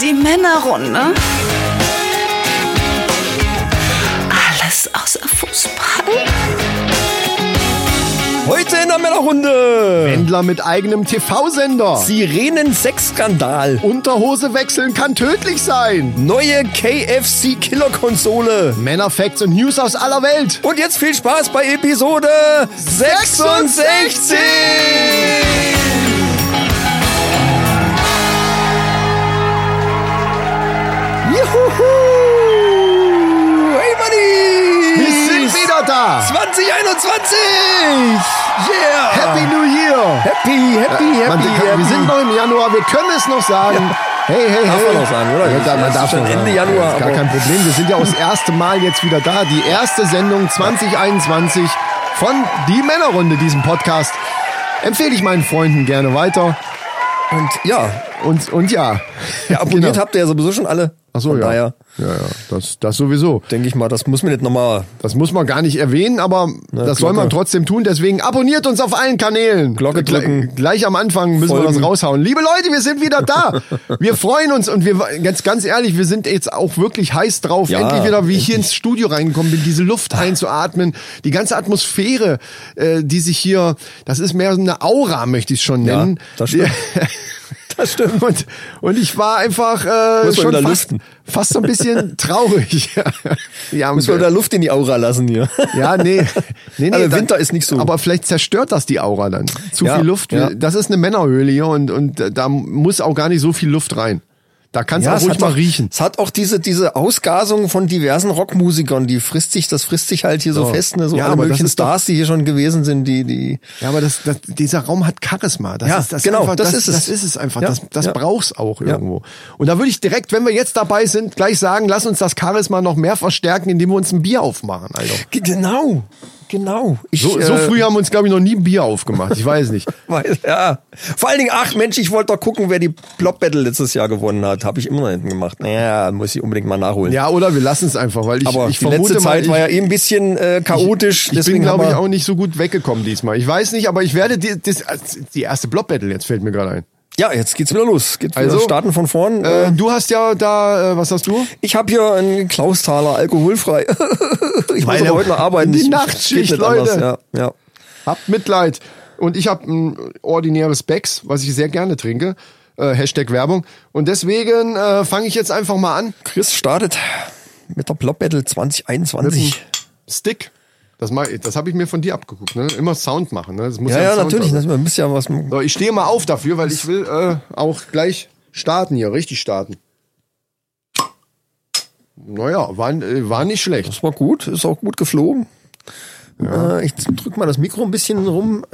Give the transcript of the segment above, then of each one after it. Die Männerrunde. Alles außer Fußball. Heute in der Männerrunde. Wendler mit eigenem TV-Sender. Sirenen-Sex-Skandal. Unterhose wechseln kann tödlich sein. Neue KFC-Killer-Konsole. Männerfacts und News aus aller Welt. Und jetzt viel Spaß bei Episode 66. Juhu! Hey Manni! Wir sind wieder da! 2021! Yeah! Happy New Year! Happy! Wir sind noch im Januar, wir können es noch sagen. Ja. Hey. Darf man noch sagen, oder? Ja, man darf schon Ende Januar. Gar kein Problem, wir sind ja auch das erste Mal jetzt wieder da. Die erste Sendung 2021 von Die Männerrunde, diesem Podcast. Empfehle ich meinen Freunden gerne weiter. Und ja. Ja, abonniert genau. Habt ihr ja sowieso schon alle. Ach so, ja. Ja, das sowieso. Denke ich mal, das muss man jetzt nochmal... Das muss man gar nicht erwähnen, aber ja, das soll man trotzdem tun. Deswegen abonniert uns auf allen Kanälen. Glocke drücken. Gleich am Anfang müssen wir das raushauen. Liebe Leute, wir sind wieder da. Wir freuen uns und wir ganz ehrlich, wir sind jetzt auch wirklich heiß drauf. Ja, endlich wieder, wie ich hier ins Studio reingekommen bin, diese Luft einzuatmen. Die ganze Atmosphäre, die sich hier... Das ist mehr so eine Aura, möchte ich es schon nennen. Ja, das stimmt. Das stimmt. Und ich war einfach schon fast so ein bisschen traurig. Ja, müssen wir da Luft in die Aura lassen hier. Ja, nee. Also Winter ist nicht so. Aber vielleicht zerstört das die Aura dann. Zu viel Luft. Ja. Das ist eine Männerhöhle hier und da muss auch gar nicht so viel Luft rein. Da kannst du ruhig mal riechen. Es hat auch diese Ausgasung von diversen Rockmusikern, das frisst sich halt hier so fest, ne? So alle möglichen Stars, die hier schon gewesen sind, die. Ja, aber dieser Raum hat Charisma. Das ist es einfach. Ja. Das braucht's auch irgendwo. Und da würde ich direkt, wenn wir jetzt dabei sind, gleich sagen, lass uns das Charisma noch mehr verstärken, indem wir uns ein Bier aufmachen, Alter. Genau. So früh haben wir uns, glaube ich, noch nie ein Bier aufgemacht. Ich weiß nicht. Ja. Vor allen Dingen, ich wollte doch gucken, wer die Plop-Battle letztes Jahr gewonnen hat. Habe ich immer noch hinten gemacht. Naja, muss ich unbedingt mal nachholen. Ja, oder wir lassen es einfach, weil ich vermute, letzte Zeit war ja eh ein bisschen chaotisch. Ich deswegen bin, glaube ich, auch nicht so gut weggekommen diesmal. Ich weiß nicht, aber ich werde die erste Plop-Battle, jetzt fällt mir gerade ein. Ja, jetzt geht's wieder los. Also starten von vorn. Du hast ja da, was hast du? Ich habe hier einen Klausthaler, alkoholfrei. Ich muss aber heute noch arbeiten. Die Nachtschicht, Leute. Ja. Habt Mitleid. Und ich habe ein ordinäres Beck's, was ich sehr gerne trinke. #Werbung. Und deswegen fange ich jetzt einfach mal an. Chris startet mit der Plop Battle 2021. Stick. Das habe ich mir von dir abgeguckt, ne? Immer Sound machen, ne? Das muss Sound natürlich. Man muss ja was machen. So, ich stehe mal auf dafür, weil ich will auch gleich starten hier, richtig starten. Naja, war nicht schlecht. Das war gut, ist auch gut geflogen. Ja. Ich drücke mal das Mikro ein bisschen rum,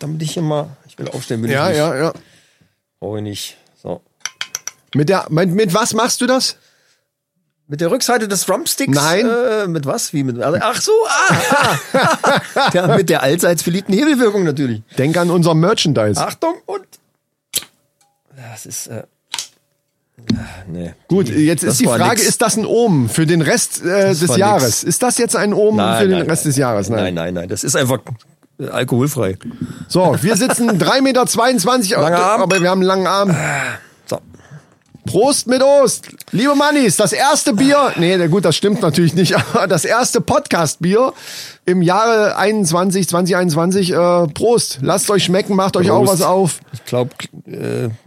damit ich hier mal. Ich will aufstellen, will ich nicht. Ja. Brauche ich nicht. So. Mit was machst du das? Mit der Rückseite des Drumsticks? Nein. Mit was? Wie mit? Ach so. Mit der allseits beliebten Hebelwirkung natürlich. Denk an unser Merchandise. Achtung und. Das ist. Nee. Gut, jetzt ist die Frage: nix. Ist das ein Omen für den Rest des Jahres? Nix. Ist das jetzt ein Omen für den Rest des Jahres? Nein. Das ist einfach alkoholfrei. So, wir sitzen 3,22 Meter, aber wir haben einen langen Arm. So. Prost mit Ost! Liebe Mannis, das erste Bier, das stimmt natürlich nicht, aber das erste Podcast-Bier im Jahre 2021, Prost! Lasst euch schmecken, macht euch auch was auf. Ich glaube,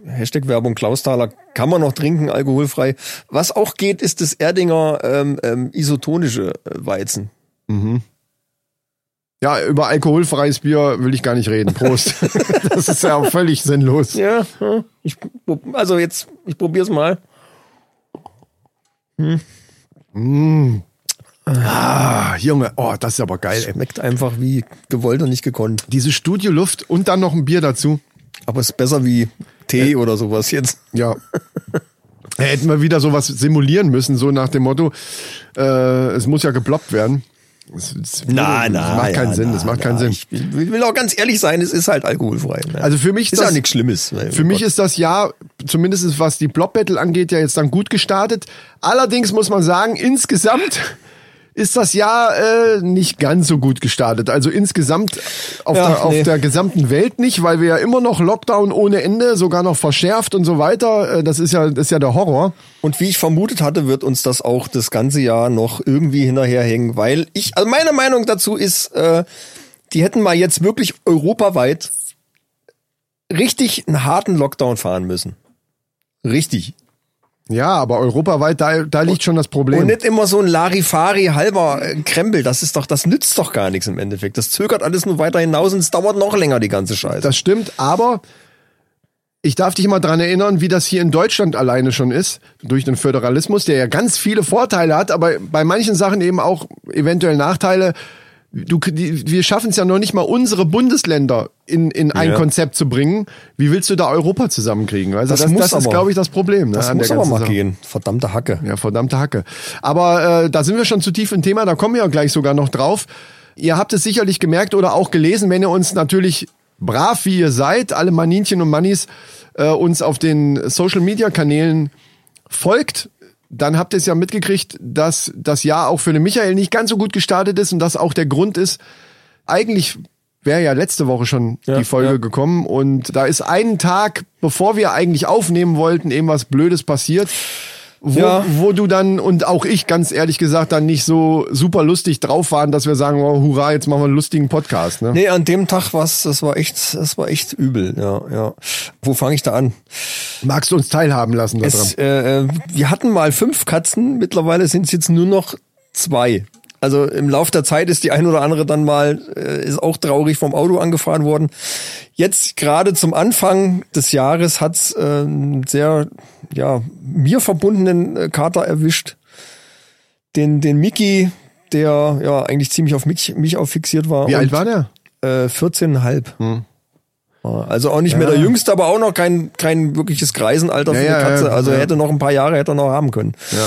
#Werbung Klausthaler kann man noch trinken, alkoholfrei. Was auch geht, ist das Erdinger isotonische Weizen. Mhm. Ja, über alkoholfreies Bier will ich gar nicht reden. Prost. Das ist ja auch völlig sinnlos. Ja, ich probier's mal. Ah, Junge, oh, das ist aber geil. Schmeckt einfach wie gewollt und nicht gekonnt. Diese Studioluft und dann noch ein Bier dazu. Aber ist besser wie Tee oder sowas jetzt. Ja. Hätten wir wieder sowas simulieren müssen, so nach dem Motto, es muss ja geploppt werden. Das macht keinen Sinn. Ich will auch ganz ehrlich sein, es ist halt alkoholfrei. Ne? Also für mich ist das ja nichts Schlimmes. Für mich ist das ja, zumindest was die Plop-Battle angeht, ja jetzt dann gut gestartet. Allerdings muss man sagen, insgesamt ist das Jahr nicht ganz so gut gestartet. Also insgesamt auf der gesamten Welt nicht, weil wir ja immer noch Lockdown ohne Ende, sogar noch verschärft und so weiter. Das ist ja der Horror. Und wie ich vermutet hatte, wird uns das auch das ganze Jahr noch irgendwie hinterherhängen, weil also meine Meinung dazu ist, die hätten mal jetzt wirklich europaweit richtig einen harten Lockdown fahren müssen. Richtig. Ja, aber europaweit, da liegt schon das Problem. Und nicht immer so ein Larifari halber Krempel, das nützt doch gar nichts im Endeffekt. Das zögert alles nur weiter hinaus und es dauert noch länger, die ganze Scheiße. Das stimmt, aber ich darf dich mal dran erinnern, wie das hier in Deutschland alleine schon ist, durch den Föderalismus, der ja ganz viele Vorteile hat, aber bei manchen Sachen eben auch eventuell Nachteile. Wir schaffen es ja noch nicht mal, unsere Bundesländer in ein Konzept zu bringen. Wie willst du da Europa zusammenkriegen? Also das ist, glaube ich, das Problem. Das muss aber mal gehen. Verdammte Hacke. Ja, verdammte Hacke. Aber da sind wir schon zu tief im Thema. Da kommen wir ja gleich sogar noch drauf. Ihr habt es sicherlich gemerkt oder auch gelesen, wenn ihr uns natürlich brav, wie ihr seid, alle Maninchen und Mannis, uns auf den Social-Media-Kanälen folgt. Dann habt ihr es ja mitgekriegt, dass das Jahr auch für den Michael nicht ganz so gut gestartet ist und das auch der Grund ist. Eigentlich wäre ja letzte Woche schon die Folge gekommen und da ist einen Tag, bevor wir eigentlich aufnehmen wollten, eben was Blödes passiert, wo du dann und auch ich ganz ehrlich gesagt dann nicht so super lustig drauf waren, dass wir sagen, oh, hurra, jetzt machen wir einen lustigen Podcast. Ne? Nee, an dem Tag das war echt übel. Ja. Wo fange ich da an? Magst du uns teilhaben lassen daran? Wir hatten mal 5 Katzen, mittlerweile sind es jetzt nur noch 2. Also im Lauf der Zeit ist die ein oder andere dann mal, ist auch traurig vom Auto angefahren worden. Jetzt gerade zum Anfang des Jahres hat's einen sehr, mir verbundenen Kater erwischt. Den Mickey, der eigentlich ziemlich auf mich auch fixiert war. Wie alt war der? 14,5. Hm. Also auch nicht mehr der Jüngste, aber auch noch kein wirkliches Greisenalter für eine Katze. Also er hätte noch ein paar Jahre noch haben können. Ja.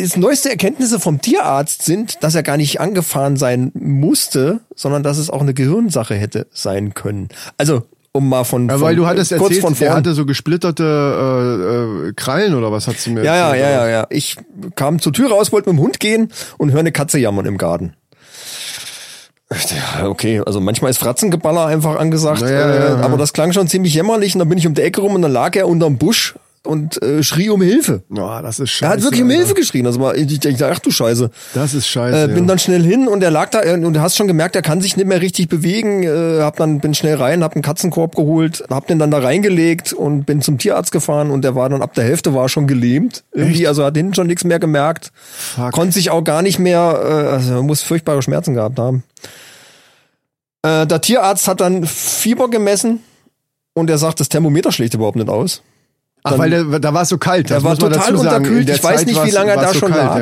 Das neueste Erkenntnisse vom Tierarzt sind, dass er gar nicht angefahren sein musste, sondern dass es auch eine Gehirnsache hätte sein können. Also, um mal weil du hattest erzählt, der hatte so gesplitterte Krallen oder was, hat sie mir erzählt? Ja. Ich kam zur Tür raus, wollte mit dem Hund gehen und höre eine Katze jammern im Garten. Ja, okay, also manchmal ist Fratzengeballer einfach angesagt, aber das klang schon ziemlich jämmerlich und dann bin ich um die Ecke rum und dann lag er unterm Busch und schrie um Hilfe. Oh, das ist scheiße. Er hat wirklich um Hilfe geschrien. Also ich dachte, ach du Scheiße. Das ist scheiße. Bin dann schnell hin und er lag da und du hast schon gemerkt, er kann sich nicht mehr richtig bewegen. Bin schnell rein, hab einen Katzenkorb geholt, hab den dann da reingelegt und bin zum Tierarzt gefahren und der war dann ab der Hälfte schon gelähmt. Irgendwie, also hat hinten schon nichts mehr gemerkt. Fuck. Konnte sich auch gar nicht mehr, also muss furchtbare Schmerzen gehabt haben. Der Tierarzt hat dann Fieber gemessen und er sagt, das Thermometer schlägt überhaupt nicht aus. Dann, ach, weil da war es so kalt. Er war total unterkühlt. Ich weiß nicht, wie lange er da schon lag.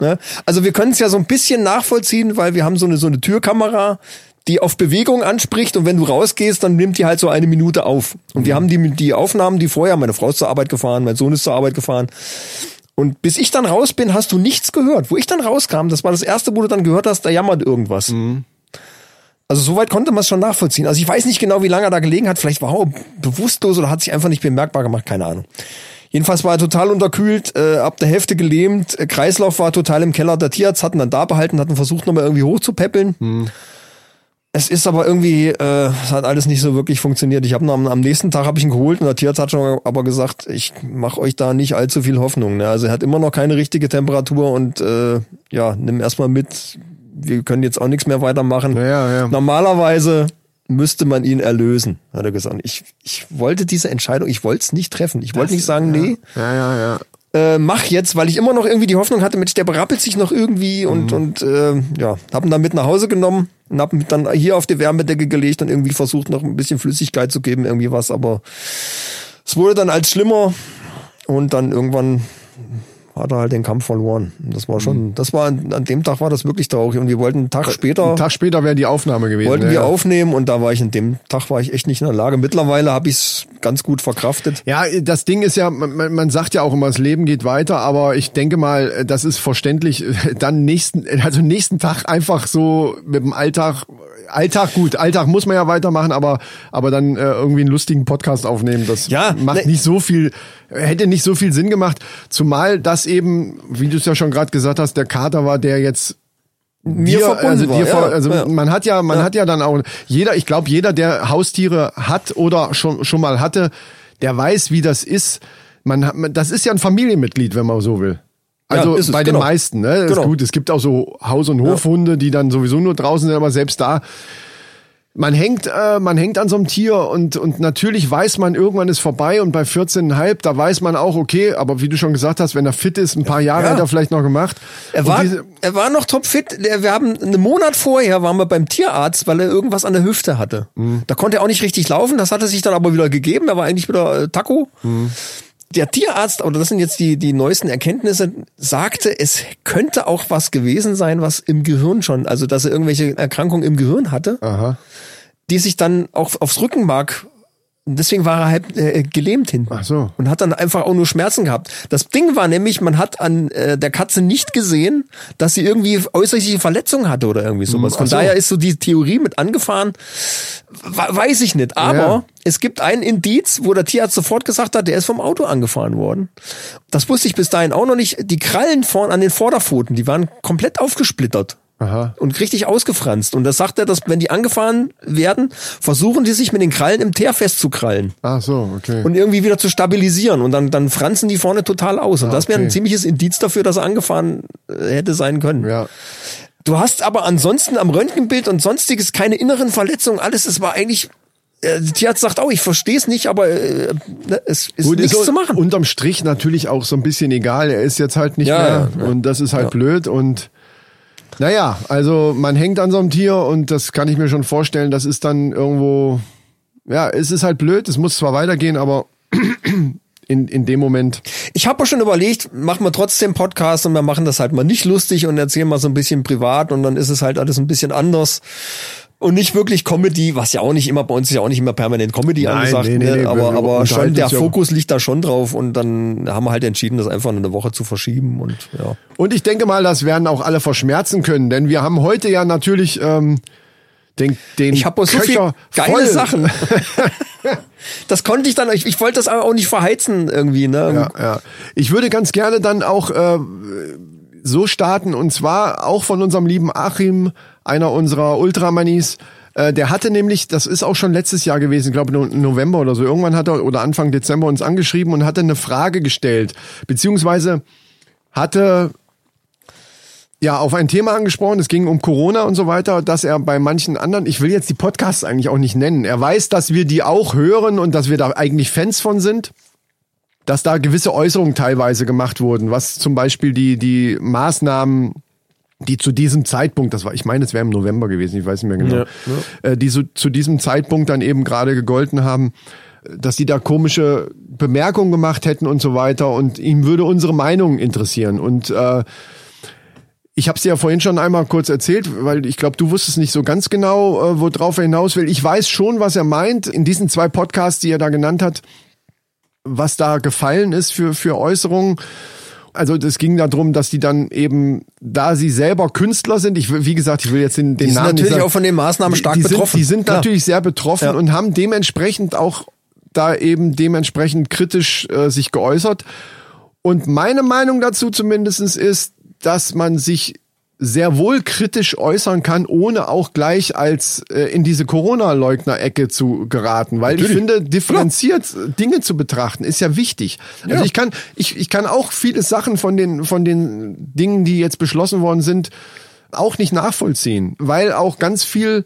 Ja. Also wir können es ja so ein bisschen nachvollziehen, weil wir haben so eine Türkamera, die auf Bewegung anspricht und wenn du rausgehst, dann nimmt die halt so eine Minute auf. Und wir haben die Aufnahmen, die vorher, meine Frau ist zur Arbeit gefahren, mein Sohn ist zur Arbeit gefahren. Und bis ich dann raus bin, hast du nichts gehört. Wo ich dann rauskam, das war das Erste, wo du dann gehört hast, da jammert irgendwas. Mhm. Also soweit konnte man es schon nachvollziehen. Also ich weiß nicht genau, wie lange er da gelegen hat. Vielleicht war er bewusstlos oder hat sich einfach nicht bemerkbar gemacht. Keine Ahnung. Jedenfalls war er total unterkühlt, ab der Hälfte gelähmt. Kreislauf war total im Keller. Der Tierarzt hat ihn dann da behalten, hat ihn versucht, nochmal irgendwie hochzupäppeln. Hm. Es ist aber irgendwie, es hat alles nicht so wirklich funktioniert. Ich habe am nächsten Tag habe ich ihn geholt und der Tierarzt hat schon aber gesagt, ich mache euch da nicht allzu viel Hoffnung. Ne? Also er hat immer noch keine richtige Temperatur und nimm erstmal mit. Wir können jetzt auch nichts mehr weitermachen. Ja. Normalerweise müsste man ihn erlösen, hat er gesagt. Ich wollte diese Entscheidung, ich wollte es nicht treffen. Ich wollte nicht sagen, nee. Ja. Mach jetzt, weil ich immer noch irgendwie die Hoffnung hatte, Mensch, der berappelt sich noch irgendwie und hab ihn dann mit nach Hause genommen und hab ihn dann hier auf die Wärmedecke gelegt und irgendwie versucht, noch ein bisschen Flüssigkeit zu geben, irgendwie was, aber es wurde dann als schlimmer und dann irgendwann hat er halt den Kampf verloren. Das war schon, das war, an dem Tag war das wirklich traurig und wir wollten einen Tag später. Einen Tag später wäre die Aufnahme gewesen. Wollten wir aufnehmen und da war ich, an dem Tag war ich echt nicht in der Lage. Mittlerweile habe ich es ganz gut verkraftet. Ja, das Ding ist ja, man sagt ja auch immer, das Leben geht weiter, aber ich denke mal, das ist verständlich, dann nächsten Tag einfach so mit dem Alltag gut, Alltag muss man ja weitermachen, aber dann irgendwie einen lustigen Podcast aufnehmen, das macht nicht so viel, hätte nicht so viel Sinn gemacht, zumal das eben, wie du es ja schon gerade gesagt hast, der Kater war, der jetzt mir verbunden war. Man hat ja dann auch, ich glaube, jeder, der Haustiere hat oder schon mal hatte, der weiß, wie das ist. Das ist ja ein Familienmitglied, wenn man so will. Also ja, bei den meisten, ne? Das ist gut. Es gibt auch so Haus- und Hofhunde, die dann sowieso nur draußen sind, aber selbst da, man hängt an so einem Tier und natürlich weiß man, irgendwann ist vorbei und bei 14,5, da weiß man auch, okay, aber wie du schon gesagt hast, wenn er fit ist, ein paar Jahre hat er vielleicht noch gemacht. Er war noch topfit. Wir haben einen Monat vorher waren wir beim Tierarzt, weil er irgendwas an der Hüfte hatte. Mhm. Da konnte er auch nicht richtig laufen, das hat er sich dann aber wieder gegeben, da war eigentlich wieder Taco. Mhm. Der Tierarzt, oder das sind jetzt die neuesten Erkenntnisse, sagte, es könnte auch was gewesen sein, was im Gehirn schon, also dass er irgendwelche Erkrankungen im Gehirn hatte, die sich dann auch aufs Rückenmark, deswegen war er halb gelähmt hinten. Ach so. Und hat dann einfach auch nur Schmerzen gehabt. Das Ding war nämlich, man hat an der Katze nicht gesehen, dass sie irgendwie äußerliche Verletzungen hatte oder irgendwie sowas. Von daher ist so die Theorie mit angefahren, weiß ich nicht. Aber es gibt ein Indiz, wo der Tierarzt sofort gesagt hat, der ist vom Auto angefahren worden. Das wusste ich bis dahin auch noch nicht. Die Krallen vorne an den Vorderpfoten, die waren komplett aufgesplittert. Aha. Und richtig ausgefranst. Und das sagt er, dass wenn die angefahren werden, versuchen die sich mit den Krallen im Teer festzukrallen. Ach so, okay. Und irgendwie wieder zu stabilisieren. Und dann franzen die vorne total aus. Und das wäre ein ziemliches Indiz dafür, dass er angefahren hätte sein können. Ja. Du hast aber ansonsten am Röntgenbild und sonstiges keine inneren Verletzungen. Alles, es war eigentlich... Der Tierarzt sagt auch, ich verstehe es nicht, aber es ist gut, nichts ist zu machen. Unterm Strich natürlich auch so ein bisschen egal. Er ist jetzt halt nicht mehr. Ja. Und das ist halt blöd und... Naja, also man hängt an so einem Tier und das kann ich mir schon vorstellen, das ist dann irgendwo, ja, es ist halt blöd, es muss zwar weitergehen, aber in dem Moment. Ich habe auch schon überlegt, machen wir trotzdem Podcast und wir machen das halt mal nicht lustig und erzählen mal so ein bisschen privat und dann ist es halt alles ein bisschen anders. Und nicht wirklich Comedy, was ja auch nicht immer, bei uns ist ja auch nicht immer permanent Comedy angesagt, nee, aber schon der Fokus liegt da schon drauf und dann haben wir halt entschieden, das einfach eine Woche zu verschieben und ja. Und ich denke mal, das werden auch alle verschmerzen können, denn wir haben heute ja natürlich den ich habe so viele geile Sachen. Das konnte ich dann, ich wollte das aber auch nicht verheizen irgendwie, ne? Ja. Ich würde ganz gerne dann auch so starten und zwar auch von unserem lieben Achim, einer unserer Ultramanis, der hatte nämlich, das ist auch schon letztes Jahr gewesen, glaube ich November oder so, irgendwann hat er oder Anfang Dezember uns angeschrieben und hatte eine Frage gestellt, beziehungsweise hatte auf ein Thema angesprochen, es ging um Corona und so weiter, dass er bei manchen anderen, ich will jetzt die Podcasts eigentlich auch nicht nennen, er weiß, dass wir die auch hören und dass wir da eigentlich Fans von sind, dass da gewisse Äußerungen teilweise gemacht wurden, was zum Beispiel die Maßnahmen, die zu diesem Zeitpunkt, das war, ich meine, es wäre im November gewesen, ich weiß nicht mehr genau, die so zu diesem Zeitpunkt dann eben gerade gegolten haben, dass die da komische Bemerkungen gemacht hätten und so weiter und ihm würde unsere Meinung interessieren und ich habe es dir ja vorhin schon einmal kurz erzählt, weil ich glaube, du wusstest nicht so ganz genau, worauf er hinaus will. Ich weiß schon, was er meint in diesen zwei Podcasts, die er da genannt hat, was da gefallen ist für Äußerungen. Also es ging darum, dass die dann eben, da sie selber Künstler sind, ich will jetzt den Namen... Die sind natürlich auch von den Maßnahmen stark betroffen. Die sind natürlich sehr betroffen und haben dementsprechend auch da eben kritisch sich geäußert. Und meine Meinung dazu zumindest ist, dass man sich sehr wohl kritisch äußern kann, ohne auch gleich als in diese Corona-Leugner-Ecke zu geraten. Weil natürlich, ich finde, differenziert Dinge zu betrachten, ist ja wichtig. Ja. Also ich kann auch viele Sachen von den Dingen, die jetzt beschlossen worden sind, auch nicht nachvollziehen. Weil auch ganz viel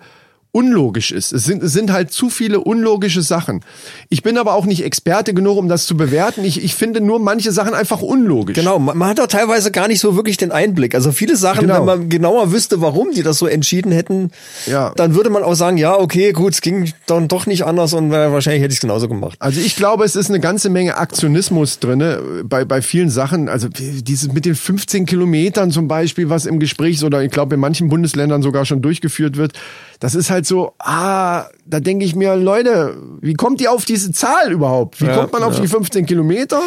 unlogisch ist. Es sind halt zu viele unlogische Sachen. Ich bin aber auch nicht Experte genug, um das zu bewerten. Ich finde nur manche Sachen einfach unlogisch. Genau, man hat doch teilweise gar nicht so wirklich den Einblick. Also viele Sachen, genau. Wenn man genauer wüsste, warum die das so entschieden hätten, ja. Dann würde man auch sagen, ja, okay, gut, es ging dann doch nicht anders und wahrscheinlich hätte ich es genauso gemacht. Also ich glaube, es ist eine ganze Menge Aktionismus drinne bei vielen Sachen. Also dieses mit den 15 Kilometern zum Beispiel, was im Gespräch ist, oder ich glaube in manchen Bundesländern sogar schon durchgeführt wird, das ist halt so, da denke ich mir, Leute, wie kommt ihr auf diese Zahl überhaupt? Wie kommt man auf die 15 Kilometer?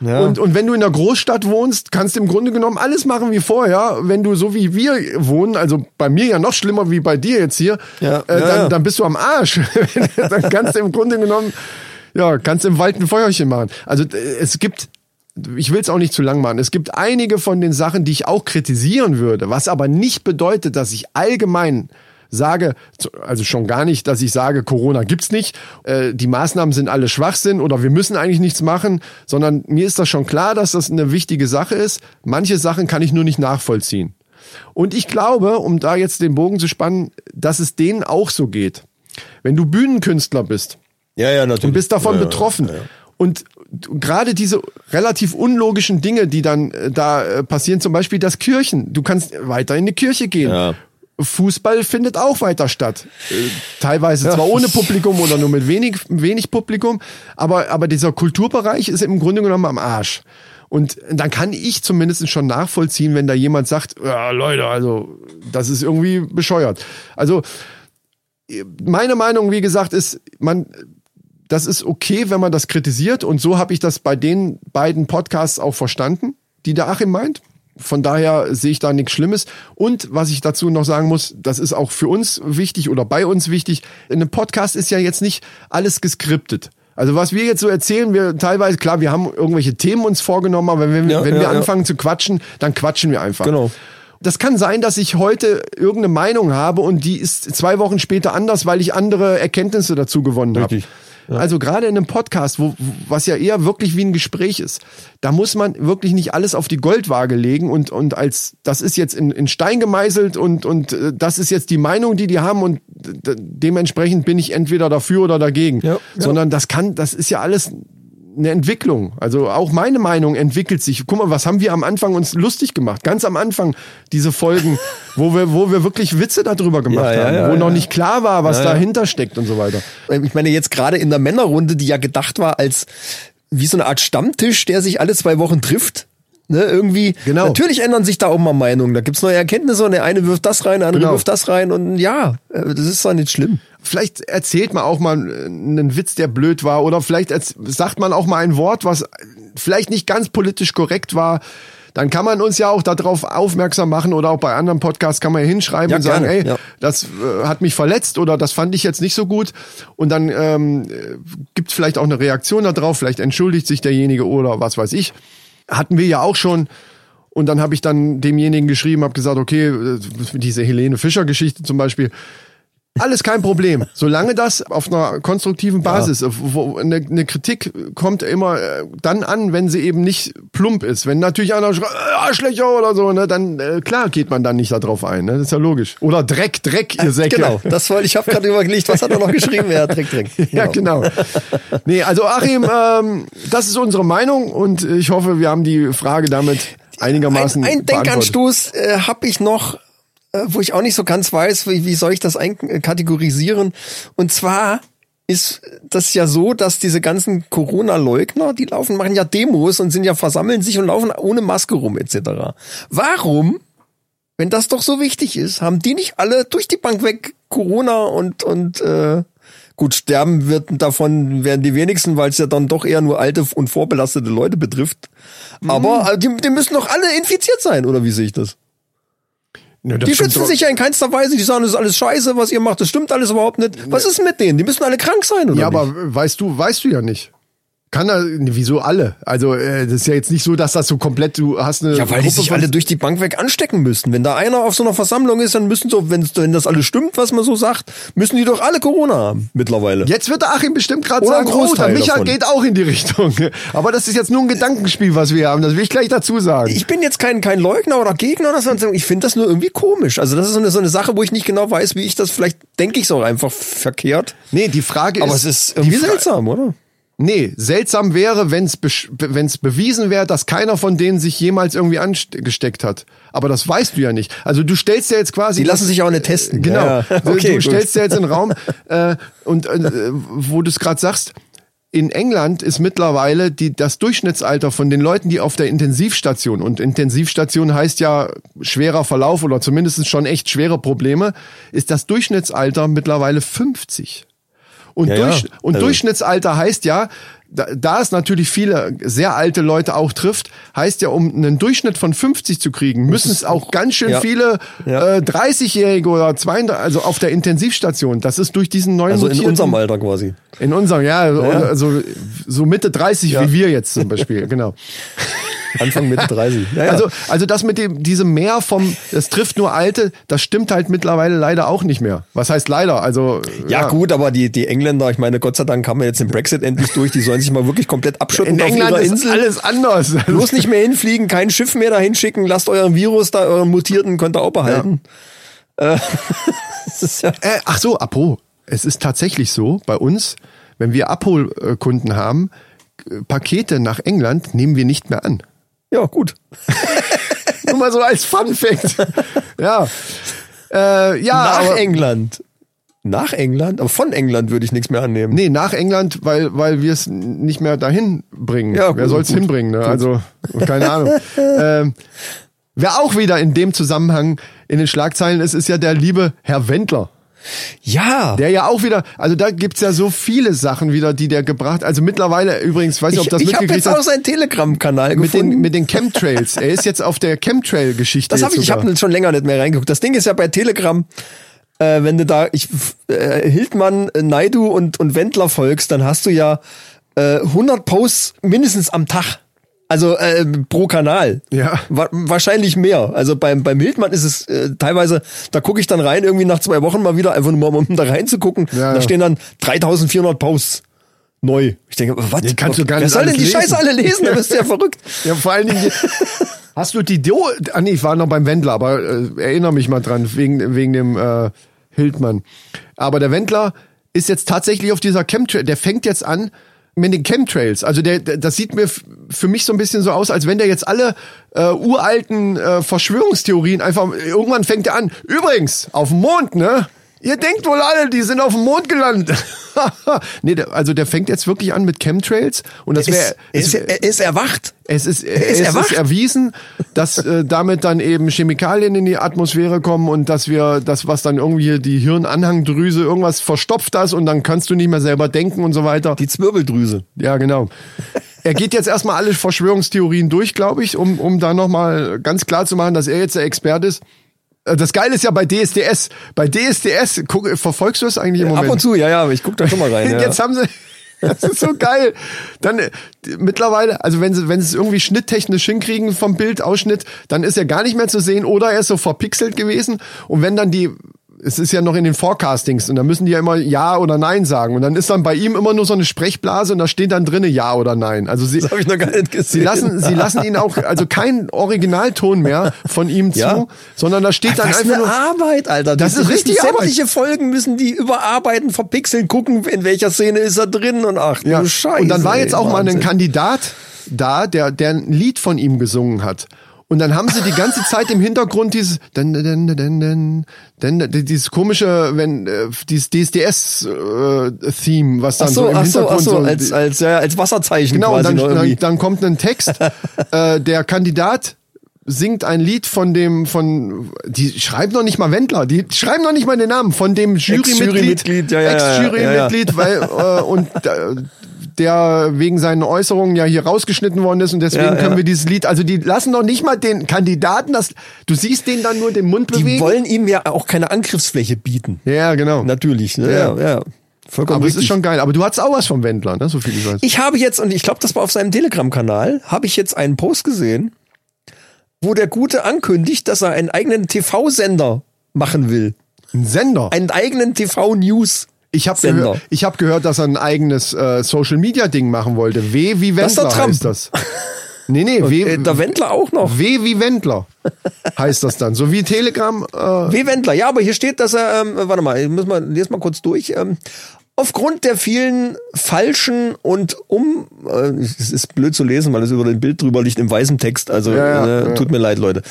Ja. Und wenn du in einer Großstadt wohnst, kannst du im Grunde genommen alles machen wie vorher. Wenn du so wie wir wohnen, also bei mir ja noch schlimmer wie bei dir jetzt hier, dann bist du am Arsch. Dann kannst du im Grunde genommen, kannst im Wald ein Feuerchen machen. Also es gibt... Ich will es auch nicht zu lang machen. Es gibt einige von den Sachen, die ich auch kritisieren würde, was aber nicht bedeutet, dass ich allgemein sage, also schon gar nicht, dass ich sage, Corona gibt's nicht, die Maßnahmen sind alle Schwachsinn oder wir müssen eigentlich nichts machen, sondern mir ist das schon klar, dass das eine wichtige Sache ist. Manche Sachen kann ich nur nicht nachvollziehen. Und ich glaube, um da jetzt den Bogen zu spannen, dass es denen auch so geht. Wenn du Bühnenkünstler bist, natürlich. Und bist davon betroffen und gerade diese relativ unlogischen Dinge, die dann da passieren, zum Beispiel das Kirchen. Du kannst weiter in die Kirche gehen. Ja. Fußball findet auch weiter statt. Teilweise zwar ohne Publikum oder nur mit wenig Publikum, aber dieser Kulturbereich ist im Grunde genommen am Arsch. Und dann kann ich zumindest schon nachvollziehen, wenn da jemand sagt, ja, Leute, also das ist irgendwie bescheuert. Also meine Meinung, wie gesagt, ist, das ist okay, wenn man das kritisiert, und so habe ich das bei den beiden Podcasts auch verstanden, die der Achim meint. Von daher sehe ich da nichts Schlimmes. Und was ich dazu noch sagen muss, das ist auch für uns wichtig oder bei uns wichtig, in einem Podcast ist ja jetzt nicht alles geskriptet. Also was wir jetzt so erzählen, wir haben irgendwelche Themen uns vorgenommen, aber wenn wir anfangen zu quatschen, dann quatschen wir einfach. Genau. Das kann sein, dass ich heute irgendeine Meinung habe und die ist 2 Wochen später anders, weil ich andere Erkenntnisse dazu gewonnen habe. Richtig. Ja. Also gerade in einem Podcast, was ja eher wirklich wie ein Gespräch ist, da muss man wirklich nicht alles auf die Goldwaage legen und als das ist jetzt in Stein gemeißelt und das ist jetzt die Meinung, die haben und dementsprechend bin ich entweder dafür oder dagegen. Ja, sondern das ist ja alles eine Entwicklung. Also auch meine Meinung entwickelt sich. Guck mal, was haben wir am Anfang uns lustig gemacht? Ganz am Anfang diese Folgen, wo wir wirklich Witze darüber gemacht haben, wo noch nicht klar war, was dahinter steckt und so weiter. Ich meine, jetzt gerade in der Männerrunde, die ja gedacht war als wie so eine Art Stammtisch, der sich alle 2 Wochen trifft. Ne, irgendwie. Genau. Natürlich ändern sich da auch mal Meinungen. Da gibt's neue Erkenntnisse und der eine wirft das rein, der andere wirft das rein und das ist doch nicht schlimm. Vielleicht erzählt man auch mal einen Witz, der blöd war, oder vielleicht sagt man auch mal ein Wort, was vielleicht nicht ganz politisch korrekt war. Dann kann man uns ja auch darauf aufmerksam machen oder auch bei anderen Podcasts kann man ja hinschreiben und sagen, ey, das hat mich verletzt oder das fand ich jetzt nicht so gut. Und dann gibt's vielleicht auch eine Reaktion darauf, vielleicht entschuldigt sich derjenige oder was weiß ich. Hatten wir ja auch schon. Und dann habe ich dann demjenigen geschrieben, habe gesagt, okay, diese Helene Fischer-Geschichte zum Beispiel, alles kein Problem, solange das auf einer konstruktiven Basis, wo eine Kritik kommt immer dann an, wenn sie eben nicht plump ist. Wenn natürlich einer schreit, Arschlöcher oder so, ne, dann klar geht man dann nicht darauf ein, ne? Das ist ja logisch. Oder Dreck, ihr Säcke. Genau, ich habe gerade überlegt, was hat er noch geschrieben? Ja, Dreck. Genau. Nee, also Achim, das ist unsere Meinung und ich hoffe, wir haben die Frage damit einigermaßen ein Denkanstoß habe ich noch, wo ich auch nicht so ganz weiß, wie soll ich das kategorisieren. Und zwar ist das ja so, dass diese ganzen Corona-Leugner, die machen ja Demos und versammeln sich und laufen ohne Maske rum etc. Warum, wenn das doch so wichtig ist, haben die nicht alle durch die Bank weg Corona und gut, sterben werden die wenigsten, weil es ja dann doch eher nur alte und vorbelastete Leute betrifft. Aber die müssen doch alle infiziert sein, oder wie sehe ich das? Ja, die schützen sich ja in keinster Weise, die sagen, das ist alles scheiße, was ihr macht, das stimmt alles überhaupt nicht. Was ist mit denen? Die müssen alle krank sein, oder? Ja, aber weißt du ja nicht. Kann er, wieso alle? Also das ist ja jetzt nicht so, dass das so komplett, du hast eine... Ja, weil die sich alle durch die Bank weg anstecken müssen. Wenn da einer auf so einer Versammlung ist, dann müssen so, wenn das alles stimmt, was man so sagt, müssen die doch alle Corona haben mittlerweile. Jetzt wird der Achim bestimmt gerade sagen, oh, der Michael geht auch in die Richtung. Aber das ist jetzt nur ein Gedankenspiel, was wir haben. Das will ich gleich dazu sagen. Ich bin jetzt kein Leugner oder Gegner. Ich finde das nur irgendwie komisch. Also das ist so eine Sache, wo ich nicht genau weiß, wie ich das... Vielleicht denke ich es auch einfach verkehrt. Nee, die Frage ist... Aber es ist irgendwie seltsam, oder? Nee, seltsam wäre, wenn's bewiesen wäre, dass keiner von denen sich jemals irgendwie angesteckt hat. Aber das weißt du ja nicht. Also du stellst ja jetzt quasi... Die lassen sich auch nicht testen. Genau. Ja, okay, du stellst ja jetzt in den Raum wo du es gerade sagst, in England ist mittlerweile das Durchschnittsalter von den Leuten, die auf der Intensivstation, und Intensivstation heißt ja schwerer Verlauf oder zumindest schon echt schwere Probleme, ist das Durchschnittsalter mittlerweile 50. Und, ja, und also. Durchschnittsalter heißt ja, da es natürlich viele sehr alte Leute auch trifft, heißt ja, um einen Durchschnitt von 50 zu kriegen, müssen es auch ganz schön viele 30-Jährige oder 32, also auf der Intensivstation. Das ist durch diesen neuen... Also in unserem Alter quasi. In unserem, also so Mitte 30 wie wir jetzt zum Beispiel, genau. Anfang Mitte 30. Ja, ja. Also das mit diesem Mehr vom, es trifft nur Alte, das stimmt halt mittlerweile leider auch nicht mehr. Was heißt leider? Also ja gut, aber die Engländer, ich meine, Gott sei Dank haben wir jetzt den Brexit endlich durch, die sollen sich mal wirklich komplett abschütten. In England ist alles anders. Bloß nicht mehr hinfliegen, kein Schiff mehr dahin schicken, lasst euren Virus da, euren Mutierten, könnt ihr auch behalten. Ja. Das ist ja ach so, apropos, es ist tatsächlich so, bei uns, wenn wir Abholkunden haben, Pakete nach England nehmen wir nicht mehr an. Ja, gut. Nur mal so als Fun-Fact. Ja. England. Nach England? Aber von England würde ich nichts mehr annehmen. Nee, nach England, weil wir es nicht mehr dahin bringen. Ja, wer soll es hinbringen? Ne? Also, keine Ahnung. Wer auch wieder in dem Zusammenhang in den Schlagzeilen ist ja der liebe Herr Wendler. Ja. Der ja auch wieder, also da gibt's ja so viele Sachen wieder, die der gebracht, also mittlerweile übrigens, weiß nicht, ob das mitgekriegt hat. Ich habe jetzt auch seinen Telegram-Kanal gefunden. Mit den Chemtrails. Er ist jetzt auf der Chemtrail-Geschichte. Ich habe schon länger nicht mehr reingeguckt. Das Ding ist ja bei Telegram, wenn du da Hildmann, Naidu und Wendler folgst, dann hast du ja 100 Posts mindestens am Tag. Also pro Kanal. Ja. Wahrscheinlich mehr. Also beim Hildmann ist es teilweise, da gucke ich dann rein, irgendwie nach 2 Wochen mal wieder, einfach nur mal um da reinzugucken. Ja. Da stehen dann 3400 Posts. Neu. Ich denke, was? Wer soll denn die Scheiße alle lesen? Da bist du ja verrückt. Ja, vor allen Dingen... Hast du ich war noch beim Wendler, aber erinnere mich mal dran, wegen dem Hildmann. Aber der Wendler ist jetzt tatsächlich auf dieser Chemtrail, der fängt jetzt an, mit den Chemtrails, also das sieht mir für mich so ein bisschen so aus, als wenn der jetzt alle uralten Verschwörungstheorien einfach, irgendwann fängt er an, übrigens, auf dem Mond, ne? Ihr denkt wohl alle, die sind auf dem Mond gelandet. Nee, also der fängt jetzt wirklich an mit Chemtrails und das wäre... Er ist erwacht. Es ist erwiesen, dass damit dann eben Chemikalien in die Atmosphäre kommen und dass wir das, was dann irgendwie die Hirnanhangdrüse, irgendwas verstopft das und dann kannst du nicht mehr selber denken und so weiter. Die Zwirbeldrüse. Ja, genau. Er geht jetzt erstmal alle Verschwörungstheorien durch, glaube ich, um da nochmal ganz klar zu machen, dass er jetzt der Experte ist. Das Geile ist ja bei DSDS. Bei DSDS, verfolgst du das eigentlich im Moment? Ab und zu, ja, aber ich guck da schon mal rein. Jetzt haben sie, das ist so geil. Dann mittlerweile, also wenn sie es irgendwie schnitttechnisch hinkriegen vom Bildausschnitt, dann ist er gar nicht mehr zu sehen oder er ist so verpixelt gewesen. Und wenn dann es ist ja noch in den Forecastings und da müssen die ja immer Ja oder Nein sagen. Und dann ist dann bei ihm immer nur so eine Sprechblase und da steht dann drinne Ja oder Nein. Also das habe ich noch gar nicht gesehen. Sie lassen ihn auch, also kein Originalton mehr von ihm zu, sondern da steht dann einfach nur... Das ist eine Arbeit, Alter. Das ist richtig Arbeit. Sämtliche Folgen müssen die überarbeiten, verpixeln, gucken, in welcher Szene ist er drin und ach, du Scheiße. Und dann war jetzt auch mal ein Kandidat da, der ein Lied von ihm gesungen hat. Und dann haben sie die ganze Zeit im Hintergrund dieses dieses komische, dieses DSDS-Theme, was dann so im Hintergrund als Wasserzeichen genau, quasi. Genau, dann kommt ein Text, der Kandidat singt ein Lied die schreiben noch nicht mal Wendler, die schreiben noch nicht mal den Namen, von dem Ex-Jurymitglied, weil der wegen seinen Äußerungen ja hier rausgeschnitten worden ist und deswegen können wir dieses Lied, also die lassen doch nicht mal den Kandidaten du siehst den dann nur den Mund bewegen. Die wollen ihm ja auch keine Angriffsfläche bieten. Ja, genau. Natürlich, ne? Ja. Vollkommen aber richtig. Es ist schon geil. Aber du hattest auch was vom Wendler, ne? So viel ich weiß. Ich habe jetzt, und ich glaube, das war auf seinem Telegram-Kanal, habe ich jetzt einen Post gesehen, wo der Gute ankündigt, dass er einen eigenen TV-Sender machen will. Ein Sender? Einen eigenen TV-News-Sender. Ich hab gehört, dass er ein eigenes Social-Media-Ding machen wollte. W wie Wendler das heißt das. Nee, W. Der Wendler auch noch. W wie Wendler heißt das dann. So wie Telegram. W Wendler. Ja, aber hier steht, dass er, warte mal, ich muss mal, lese mal kurz durch. Aufgrund der vielen falschen und es ist blöd zu lesen, weil es über dem Bild drüber liegt im weißen Text, also ja. Tut mir leid, Leute.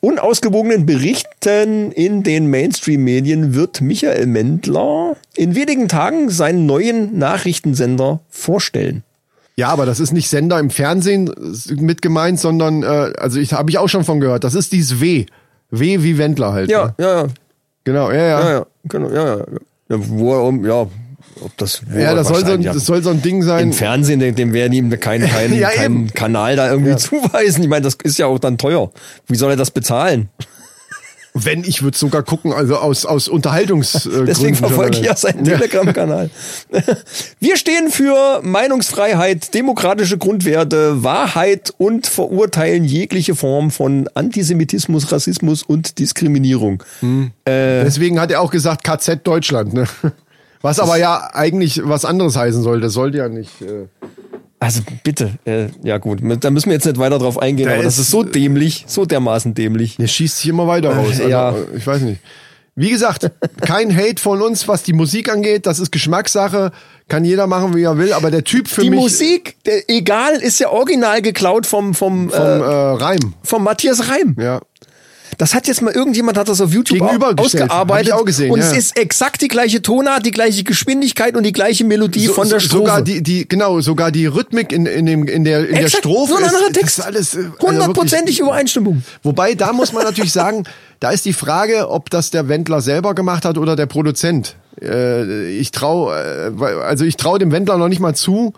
Unausgewogenen Berichten in den Mainstream-Medien wird Michael Wendler in wenigen Tagen seinen neuen Nachrichtensender vorstellen. Ja, aber das ist nicht Sender im Fernsehen mit gemeint, sondern, also habe ich auch schon von gehört, das ist dieses W. W wie Wendler halt. Ja, ne? Ja. Genau, ja. Genau, ja. Ob das soll so ein Ding sein. Im Fernsehen, dem werden ihm keinen ja, keinen Kanal da irgendwie zuweisen. Ich meine, das ist ja auch dann teuer. Wie soll er das bezahlen? Wenn, ich würde es sogar gucken, also aus Unterhaltungsgründen. Deswegen verfolge ich ja seinen Telegram-Kanal. Wir stehen für Meinungsfreiheit, demokratische Grundwerte, Wahrheit und verurteilen jegliche Form von Antisemitismus, Rassismus und Diskriminierung. Deswegen hat er auch gesagt KZ Deutschland, ne? Was aber ja eigentlich was anderes heißen sollte, das sollte ja nicht... Also bitte, ja gut, da müssen wir jetzt nicht weiter drauf eingehen, aber das ist so dämlich, so dermaßen dämlich. Der schießt sich immer weiter raus, also, ich weiß nicht. Wie gesagt, kein Hate von uns, was die Musik angeht, das ist Geschmackssache, kann jeder machen, wie er will, aber der Typ für mich... Die Musik, egal, ist ja original geklaut vom Reim. Vom Matthias Reim. Ja. Das hat jetzt mal irgendjemand hat das auf YouTube ausgearbeitet auch gesehen, und es ist exakt die gleiche Tonart, die gleiche Geschwindigkeit und die gleiche Melodie von der Strophe. Sogar die Rhythmik in der Strophe ist alles 100%ig Übereinstimmung. Wobei, da muss man natürlich sagen, da ist die Frage, ob das der Wendler selber gemacht hat oder der Produzent. Ich trau dem Wendler noch nicht mal zu,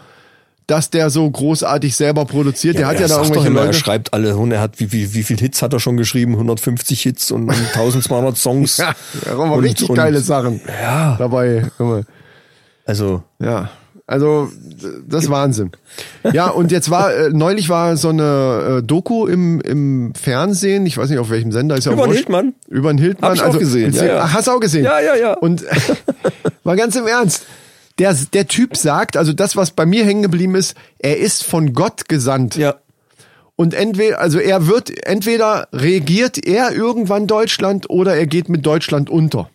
dass der so großartig selber produziert. Der hat ja da irgendwelche Leute. Er schreibt alle, und er hat, wie viel Hits hat er schon geschrieben? 150 Hits und 1200 Songs. Ja, da haben wir richtig geile Sachen dabei. Also. Ja, also das ist Wahnsinn. Ja, und jetzt war neulich so eine Doku im Fernsehen, ich weiß nicht auf welchem Sender, ist ja über den Hildmann. Über den Hildmann. Hab ich auch gesehen. Ach, hast du auch gesehen? Ja. Und mal ganz im Ernst. Der Typ sagt, also das, was bei mir hängen geblieben ist, er ist von Gott gesandt. Ja. Und entweder regiert er irgendwann Deutschland oder er geht mit Deutschland unter.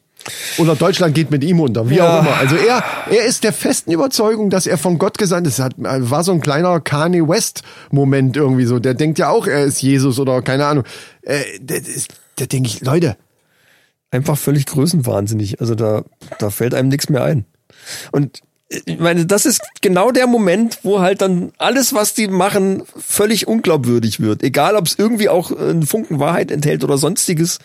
Oder Deutschland geht mit ihm unter, wie auch immer. Also er ist der festen Überzeugung, dass er von Gott gesandt ist. War so ein kleiner Kanye West-Moment irgendwie so. Der denkt ja auch, er ist Jesus oder keine Ahnung. Da denke ich, Leute. Einfach völlig größenwahnsinnig. Also da fällt einem nichts mehr ein. Und ich meine, das ist genau der Moment, wo halt dann alles, was die machen, völlig unglaubwürdig wird. Egal, ob es irgendwie auch einen Funken Wahrheit enthält oder sonstiges.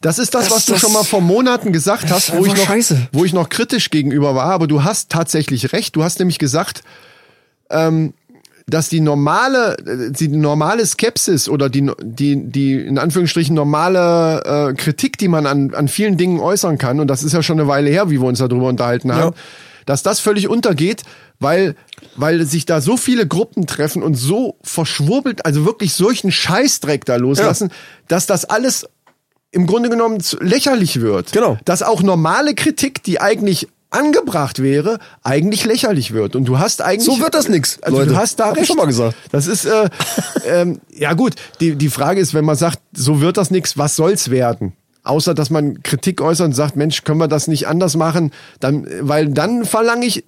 Das ist das, was du schon mal vor Monaten gesagt hast, wo ich noch kritisch gegenüber war. Aber du hast tatsächlich recht. Du hast nämlich gesagt, dass die normale Skepsis oder die in Anführungsstrichen normale Kritik, die man an vielen Dingen äußern kann, und das ist ja schon eine Weile her, wie wir uns darüber unterhalten haben, dass das völlig untergeht, weil sich da so viele Gruppen treffen und so verschwurbelt, also wirklich solchen Scheißdreck da loslassen, dass das alles im Grunde genommen lächerlich wird. Genau. Dass auch normale Kritik, die eigentlich angebracht wäre, eigentlich lächerlich wird. Und du hast eigentlich... So wird das nix, also Leute. Du hast da recht. Hab ich schon mal gesagt. Das ist, ja gut, die Frage ist, wenn man sagt, so wird das nix, was soll's werden? Außer, dass man Kritik äußert und sagt, Mensch, können wir das nicht anders machen? Dann verlange ich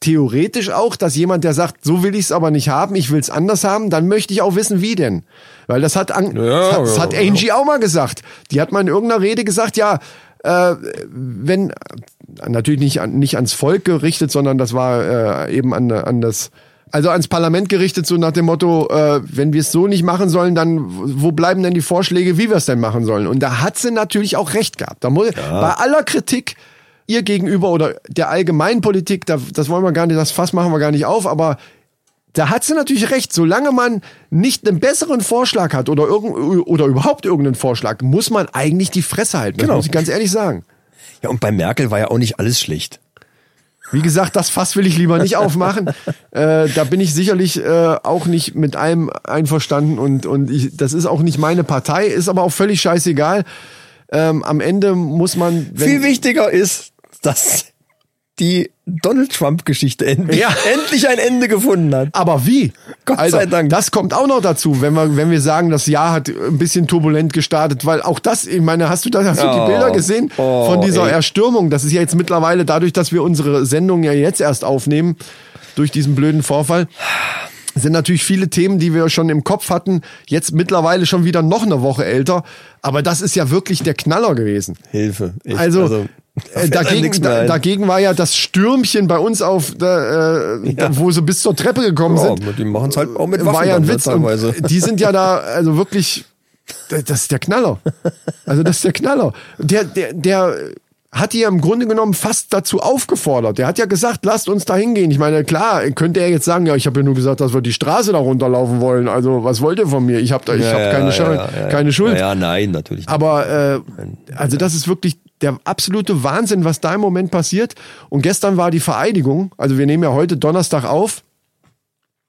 theoretisch auch, dass jemand, der sagt, so will ich es aber nicht haben, ich will es anders haben, dann möchte ich auch wissen, wie denn. Weil das hat Angie auch mal gesagt. Die hat mal in irgendeiner Rede gesagt, wenn... Natürlich nicht ans Volk gerichtet, sondern das war eben ans Parlament gerichtet, so nach dem Motto, wenn wir es so nicht machen sollen, dann wo bleiben denn die Vorschläge, wie wir es denn machen sollen? Und da hat sie natürlich auch recht gehabt. Da bei aller Kritik ihr gegenüber oder der allgemeinen Politik, das wollen wir gar nicht, das Fass machen wir gar nicht auf, aber da hat sie natürlich recht. Solange man nicht einen besseren Vorschlag hat oder überhaupt irgendeinen Vorschlag, muss man eigentlich die Fresse halten. Das muss ich ganz ehrlich sagen. Ja, und bei Merkel war ja auch nicht alles schlecht. Wie gesagt, das Fass will ich lieber nicht aufmachen. Da bin ich sicherlich auch nicht mit allem einverstanden und ich, das ist auch nicht meine Partei, ist aber auch völlig scheißegal. Am Ende muss man... Viel wichtiger ist, dass die Donald Trump-Geschichte endlich ein Ende gefunden hat. Aber wie? Gott sei Dank. Das kommt auch noch dazu, wenn wir sagen, das Jahr hat ein bisschen turbulent gestartet, weil auch das, ich meine, hast du die Bilder gesehen von dieser Erstürmung? Das ist ja jetzt mittlerweile, dadurch, dass wir unsere Sendung ja jetzt erst aufnehmen, durch diesen blöden Vorfall, sind natürlich viele Themen, die wir schon im Kopf hatten, jetzt mittlerweile schon wieder noch eine Woche älter. Aber das ist ja wirklich der Knaller gewesen. Hilfe. Dagegen war ja das Stürmchen bei uns auf, wo sie bis zur Treppe gekommen sind. Die machen es halt auch mit Waffen. War ja ein Witz. Und die sind ja da, also wirklich, das ist der Knaller. Also das ist der Knaller. Der hat die ja im Grunde genommen fast dazu aufgefordert. Der hat ja gesagt, lasst uns da hingehen. Ich meine, klar, könnte er jetzt sagen, ja, ich habe ja nur gesagt, dass wir die Straße da runterlaufen wollen. Also, was wollt ihr von mir? Ich habe keine Schuld. Ja, nein, natürlich nicht. Aber, also das ist wirklich der absolute Wahnsinn, was da im Moment passiert. Und gestern war die Vereidigung. Also wir nehmen ja heute Donnerstag auf.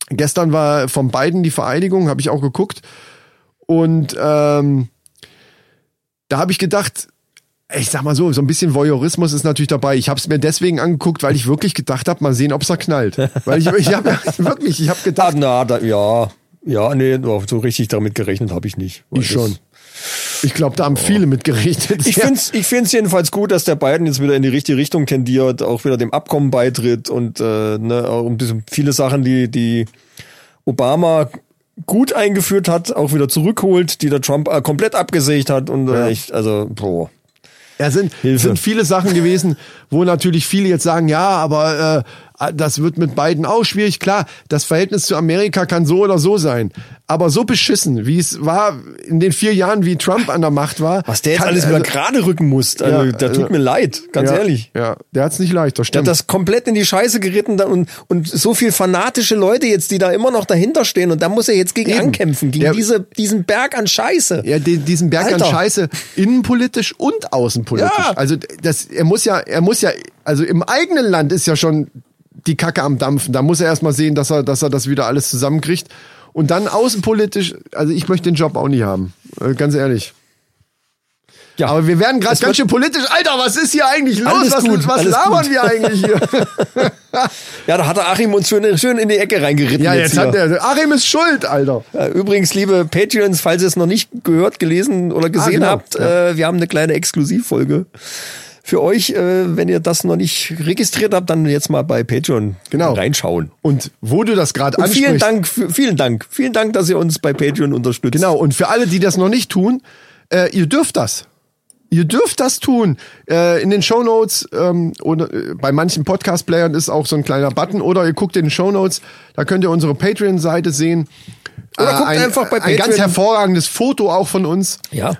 Gestern war von Biden die Vereidigung, habe ich auch geguckt. Und da habe ich gedacht... Ich sag mal so ein bisschen Voyeurismus ist natürlich dabei. Ich habe es mir deswegen angeguckt, weil ich wirklich gedacht habe, mal sehen, ob es da knallt. Weil ich habe gedacht, so richtig damit gerechnet habe ich nicht. Ich schon. Ich glaube, da haben viele mitgerechnet. Ich find's jedenfalls gut, dass der Biden jetzt wieder in die richtige Richtung tendiert, auch wieder dem Abkommen beitritt und um diese viele Sachen, die Obama gut eingeführt hat, auch wieder zurückholt, die der Trump komplett abgesägt hat und sind viele Sachen gewesen, wo natürlich viele jetzt sagen, ja, aber das wird mit Biden auch schwierig. Klar, das Verhältnis zu Amerika kann so oder so sein. Aber so beschissen, wie es war in den 4 Jahren, wie Trump an der Macht war. Was der jetzt alles wieder gerade rücken muss, tut mir leid, ganz ehrlich. Ja, der hat's nicht leicht, das stimmt. Der hat das komplett in die Scheiße geritten und so viel fanatische Leute jetzt, die da immer noch dahinter stehen und da muss er jetzt gegen ankämpfen, gegen diesen Berg an Scheiße. Ja, diesen Berg an Scheiße, innenpolitisch und außenpolitisch. Ja. Also er muss ja, also im eigenen Land ist ja schon die Kacke am Dampfen. Da muss er erstmal sehen, dass er das wieder alles zusammenkriegt. Und dann außenpolitisch, also ich möchte den Job auch nie haben. Ganz ehrlich. Ja. Aber wir werden gerade ganz schön politisch. Alter, was ist hier eigentlich los? Was labern wir eigentlich hier? Ja, da hat der Achim uns schön in die Ecke reingeritten. Ja, jetzt hat der Achim ist schuld, Alter. Ja, übrigens, liebe Patreons, falls ihr es noch nicht gehört, gelesen oder gesehen habt, wir haben eine kleine Exklusivfolge. Für euch, wenn ihr das noch nicht registriert habt, dann jetzt mal bei Patreon reinschauen. Und wo du das gerade ansprichst. Vielen Dank, dass ihr uns bei Patreon unterstützt. Genau, und für alle, die das noch nicht tun, ihr dürft das. Ihr dürft das tun. In den Shownotes oder bei manchen Podcast-Playern ist auch so ein kleiner Button. Oder ihr guckt in den Shownotes, da könnt ihr unsere Patreon-Seite sehen. Oder guckt einfach bei Patreon. Ein ganz hervorragendes Foto auch von uns. Ja.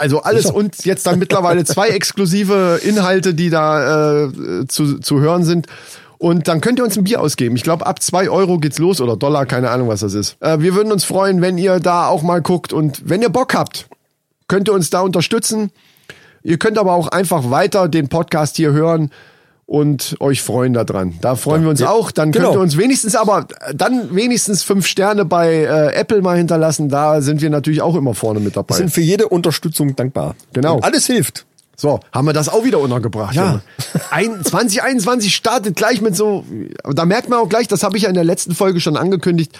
Also alles und jetzt dann mittlerweile 2 exklusive Inhalte, die da zu hören sind. Und dann könnt ihr uns ein Bier ausgeben. Ich glaube, ab 2 € geht's los oder Dollar, keine Ahnung, was das ist. Wir würden uns freuen, wenn ihr da auch mal guckt. Und wenn ihr Bock habt, könnt ihr uns da unterstützen. Ihr könnt aber auch einfach weiter den Podcast hier hören. Und euch freuen da dran. Da freuen wir uns auch. Dann könnt ihr uns wenigstens 5 Sterne bei Apple mal hinterlassen. Da sind wir natürlich auch immer vorne mit dabei. Wir sind für jede Unterstützung dankbar. Genau. Und alles hilft. So, haben wir das auch wieder untergebracht. Ja. 2021 startet gleich mit so, da merkt man auch gleich, das habe ich ja in der letzten Folge schon angekündigt,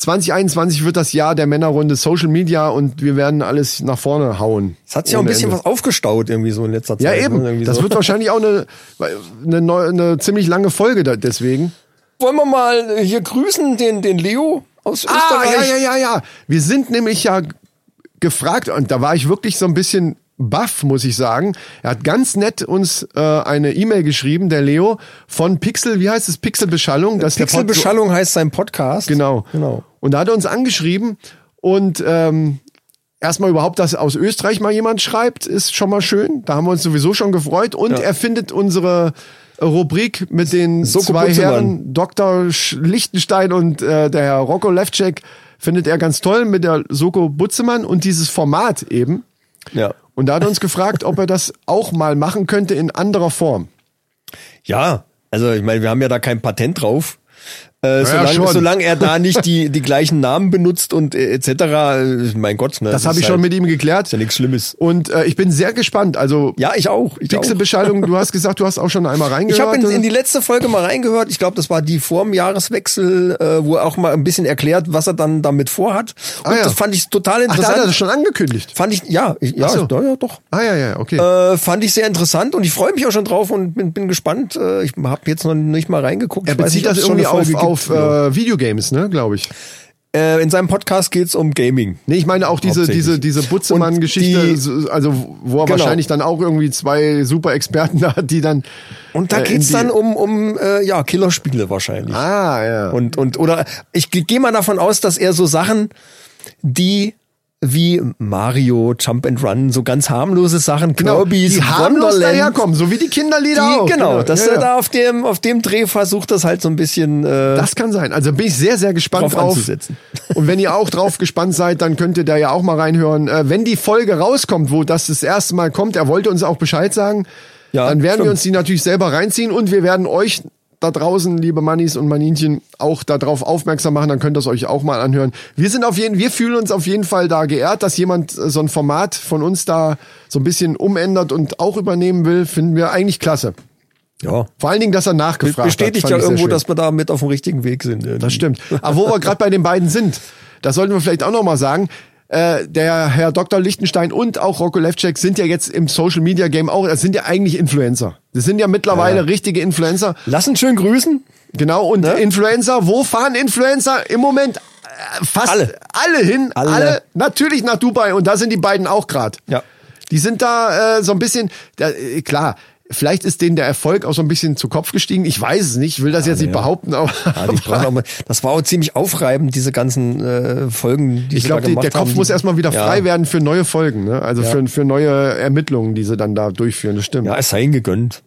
2021 wird das Jahr der Männerrunde Social Media und wir werden alles nach vorne hauen. Es hat sich auch ein bisschen was aufgestaut irgendwie so in letzter Zeit. Ja eben, das wird wahrscheinlich auch eine ziemlich lange Folge deswegen. Wollen wir mal hier grüßen den Leo aus Österreich? Ja. Wir sind nämlich ja gefragt und da war ich wirklich so ein bisschen baff, muss ich sagen. Er hat ganz nett uns eine E-Mail geschrieben, der Leo, von Pixelbeschallung. Pixelbeschallung heißt sein Podcast. Genau. Und da hat er uns angeschrieben und erstmal überhaupt, dass aus Österreich mal jemand schreibt, ist schon mal schön. Da haben wir uns sowieso schon gefreut. Und er findet unsere Rubrik mit den Soko 2 Butzemann. Herren, Dr. Lichtenstein und der Herr Rocco Lefcek, findet er ganz toll mit der Soko Butzemann und dieses Format eben. Ja. Und da hat er uns gefragt, ob er das auch mal machen könnte in anderer Form. Ja, Also ich meine, wir haben ja da kein Patent drauf. Solange er da nicht die gleichen Namen benutzt und etc., mein Gott. Ne, das habe ich schon mit ihm geklärt. Ist ja nichts Schlimmes. Und ich bin sehr gespannt. Also ja, ich auch. Pixelbeschallung, du hast gesagt, du hast auch schon einmal reingehört. Ich habe in die letzte Folge mal reingehört. Ich glaube, das war die vor dem Jahreswechsel, wo er auch mal ein bisschen erklärt, was er dann damit vorhat. Und das fand ich total interessant. Ach, da hat er das schon angekündigt? Fand ich, ja, doch. Okay. Fand ich sehr interessant und ich freue mich auch schon drauf und bin gespannt. Ich habe jetzt noch nicht mal reingeguckt. Er bezieht das irgendwie auf Videogames, ne, glaube ich. In seinem Podcast geht's um Gaming. Nee, ich meine auch diese Butzemann-Geschichte, also wo er wahrscheinlich dann auch irgendwie zwei super Experten da hat, die dann... Und da geht's dann um Killerspiele wahrscheinlich. Ah, ja. Oder ich gehe mal davon aus, dass er so Sachen, die... wie Mario, Jump and Run, so ganz harmlose Sachen, Kirby's, die harmlos daherkommen, so wie die Kinderlieder auch. Genau, dass er da auf dem Dreh versucht, das halt so ein bisschen... das kann sein, also bin ich sehr, sehr gespannt drauf. Anzusetzen. Und wenn ihr auch drauf gespannt seid, dann könnt ihr da ja auch mal reinhören. Wenn die Folge rauskommt, wo das erste Mal kommt, er wollte uns auch Bescheid sagen, dann werden wir uns die natürlich selber reinziehen und wir werden euch... da draußen, liebe Mannis und Maninchen, auch darauf aufmerksam machen, dann könnt ihr es euch auch mal anhören. Wir fühlen uns auf jeden Fall da geehrt, dass jemand so ein Format von uns da so ein bisschen umändert und auch übernehmen will, finden wir eigentlich klasse. Ja. Vor allen Dingen, dass er nachgefragt hat. Bestätigt ja irgendwo, dass wir da mit auf dem richtigen Weg sind. Irgendwie. Das stimmt. Aber wo wir gerade bei den beiden sind, das sollten wir vielleicht auch nochmal sagen. Der Herr Dr. Lichtenstein und auch Rocco Lefcek sind ja jetzt im Social Media Game auch, das sind ja eigentlich Influencer. Das sind ja mittlerweile richtige Influencer. Lassen schön grüßen. Genau, und Influencer, wo fahren Influencer im Moment? Fast alle hin, alle natürlich nach Dubai und da sind die beiden auch gerade. Ja. Die sind da so ein bisschen, klar, vielleicht ist denen der Erfolg auch so ein bisschen zu Kopf gestiegen. Ich weiß es nicht, ich will das jetzt nicht behaupten. Aber das war auch ziemlich aufreibend, diese ganzen Folgen, die ich glaube, der Kopf muss erstmal wieder frei werden für neue Folgen, ne? Also für neue Ermittlungen, die sie dann da durchführen, das stimmt. Ja, es sei ihnen gegönnt.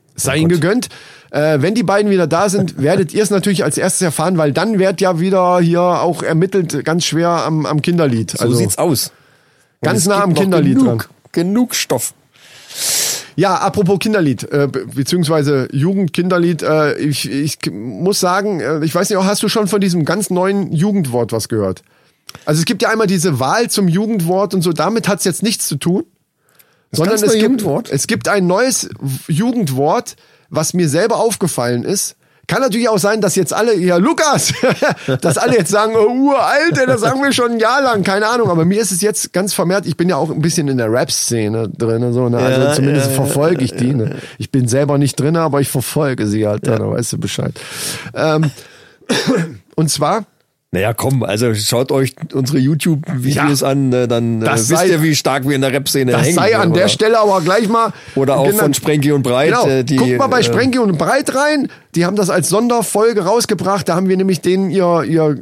Wenn die beiden wieder da sind, werdet ihr es natürlich als erstes erfahren, weil dann wird ja wieder hier auch ermittelt, ganz schwer am Kinderlied. So sieht's aus. Ganz nah am Kinderlied dran. Genug Stoff. Ja, apropos Kinderlied, beziehungsweise Jugendkinderlied, ich muss sagen, ich weiß nicht, hast du schon von diesem ganz neuen Jugendwort was gehört? Also es gibt ja einmal diese Wahl zum Jugendwort und so, damit hat's jetzt nichts zu tun, sondern es gibt ein neues Jugendwort, was mir selber aufgefallen ist. Kann natürlich auch sein, dass jetzt alle, Lukas, dass alle jetzt sagen, uralt, das sagen wir schon ein Jahr lang, keine Ahnung. Aber mir ist es jetzt ganz vermehrt, ich bin ja auch ein bisschen in der Rap-Szene drin, so, ne? Also zumindest verfolge ich die. Ne? Ich bin selber nicht drin, aber ich verfolge sie halt, da weißt du Bescheid. Und zwar... Naja, komm, also schaut euch unsere YouTube-Videos an, dann wisst ihr, wie stark wir in der Rap-Szene hängen. Das sei an der Stelle aber gleich mal... Oder auch von Sprengi und Breit. Genau. Guckt mal bei Sprengi und Breit rein, die haben das als Sonderfolge rausgebracht, da haben wir nämlich denen ihr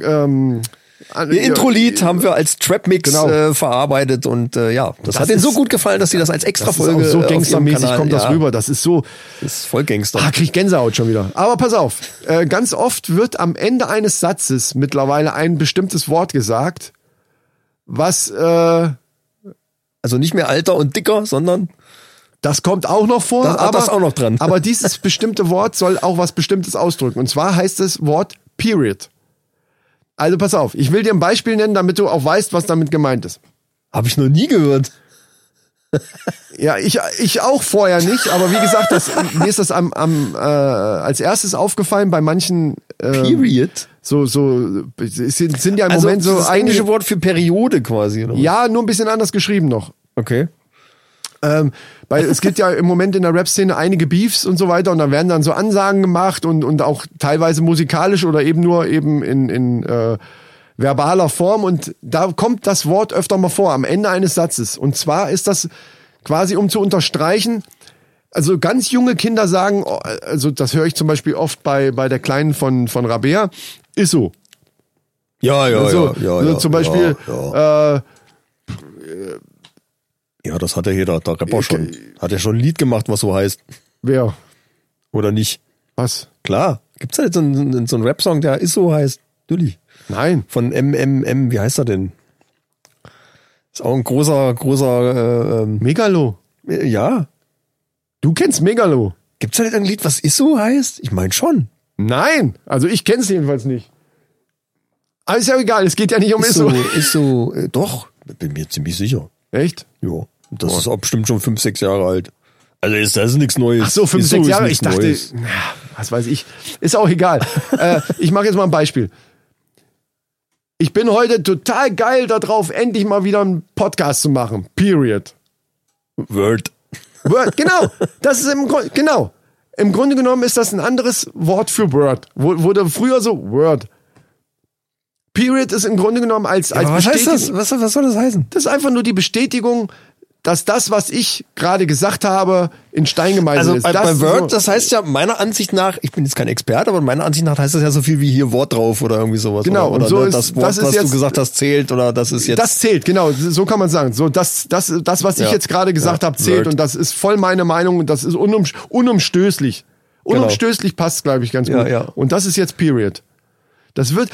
Intro-Lied haben wir als Trap-Mix verarbeitet und das hat denen so gut gefallen, dass sie das als Extra-Folge so gangstermäßig kommt das rüber, das ist so... Das ist voll Gangster. Krieg ich Gänsehaut schon wieder. Aber pass auf, ganz oft wird am Ende eines Satzes mittlerweile ein bestimmtes Wort gesagt, was... also nicht mehr alter und dicker, sondern... Das kommt auch noch vor, das auch noch dran. Aber dieses bestimmte Wort soll auch was Bestimmtes ausdrücken. Und zwar heißt das Wort Period. Also pass auf, ich will dir ein Beispiel nennen, damit du auch weißt, was damit gemeint ist. Habe ich noch nie gehört. Ja, ich auch vorher nicht, aber wie gesagt, mir ist das als erstes aufgefallen bei manchen... Period? So sind ja im Moment so... Das englische Wort für Periode quasi. Oder? Ja, nur ein bisschen anders geschrieben noch. Okay. Weil es gibt ja im Moment in der Rap-Szene einige Beefs und so weiter und da werden dann so Ansagen gemacht und auch teilweise musikalisch oder eben nur eben in verbaler Form und da kommt das Wort öfter mal vor am Ende eines Satzes und zwar ist das quasi um zu unterstreichen, also ganz junge Kinder sagen, also das höre ich zum Beispiel oft bei der Kleinen von Rabea, ist so. Ja. Zum Beispiel, ja, das hat ja jeder, der Rapper schon. Hat ja schon ein Lied gemacht, was so heißt. Wer? Oder nicht? Was? Klar. Gibt's da jetzt so einen Rap-Song, der ist so heißt? Dulli. Nein. Von MMM, wie heißt er denn? Ist auch ein großer Megalo. Ja. Du kennst Megalo. Gibt's da nicht ein Lied, was Isso heißt? Ich meine schon. Nein, also ich kenn's jedenfalls nicht. Aber ist ja egal, es geht ja nicht um Isso. Isso, doch, bin mir ziemlich sicher. Echt? Ja, das ist auch bestimmt schon 5, 6 Jahre alt. Also ist das nichts Neues. Ach so, 5, 6 Jahre, ich dachte, na, was weiß ich, ist auch egal. Ich mache jetzt mal ein Beispiel. Ich bin heute total geil darauf, endlich mal wieder einen Podcast zu machen. Period. Word, genau. Das ist genau. Im Grunde genommen ist das ein anderes Wort für Word. Wurde früher so Word. Period ist im Grunde genommen als ja, was Bestätigung. Heißt das? Was soll das heißen? Das ist einfach nur die Bestätigung, dass das, was ich gerade gesagt habe, in Stein gemeißelt ist. Also bei Word, das heißt ja meiner Ansicht nach, ich bin jetzt kein Experte, aber meiner Ansicht nach heißt das ja so viel wie hier Wort drauf oder irgendwie sowas. Genau. Oder so ist, das Wort, das ist was jetzt, du gesagt hast, zählt oder das ist jetzt... Das zählt, genau. So kann man sagen. So, das was ich jetzt gerade gesagt habe, zählt Word. Und das ist voll meine Meinung und das ist unumstößlich. Unumstößlich passt, glaube ich, ganz gut. Ja. Und das ist jetzt Period. Das wird,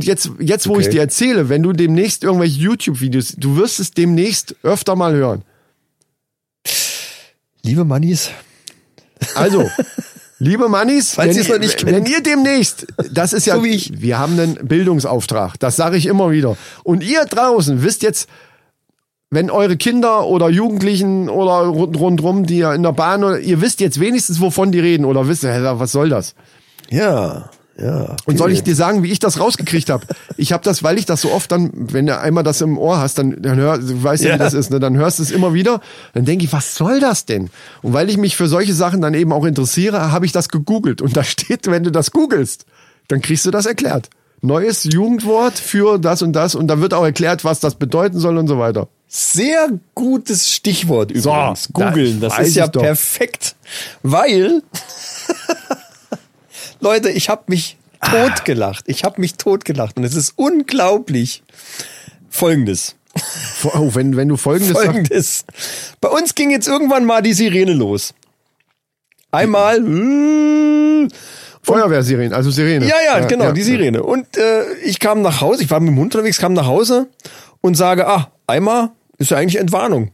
jetzt wo ich dir erzähle, wenn du demnächst irgendwelche YouTube-Videos, du wirst es demnächst öfter mal hören. Liebe Mannis. Also, liebe Mannis, wenn ihr demnächst, das ist ja, so wie ich. Wir haben einen Bildungsauftrag, das sage ich immer wieder. Und ihr draußen wisst jetzt, wenn eure Kinder oder Jugendlichen oder rundrum, die ja in der Bahn, oder, ihr wisst jetzt wenigstens, wovon die reden oder wisst, was soll das? Ja. Ja, und soll ich dir sagen, wie ich das rausgekriegt habe? Ich habe das, weil ich das so oft dann, wenn du einmal das im Ohr hast, dann weißt du, wie das ist, ne? Dann hörst du es immer wieder. Dann denke ich, was soll das denn? Und weil ich mich für solche Sachen dann eben auch interessiere, habe ich das gegoogelt. Und da steht, wenn du das googelst, dann kriegst du das erklärt. Neues Jugendwort für das und das. Und da wird auch erklärt, was das bedeuten soll und so weiter. Sehr gutes Stichwort übrigens. So, googeln, das ist ja perfekt. Weil... Leute, ich habe mich totgelacht. Ich habe mich totgelacht. Und es ist unglaublich. Folgendes. Oh, wenn du Folgendes sagst. Bei uns ging jetzt irgendwann mal die Sirene los. Einmal. Feuerwehrsirene, also Sirene. Ja, genau, die Sirene. Und ich kam nach Hause, ich war mit dem Hund unterwegs, kam nach Hause und sage, einmal ist ja eigentlich Entwarnung.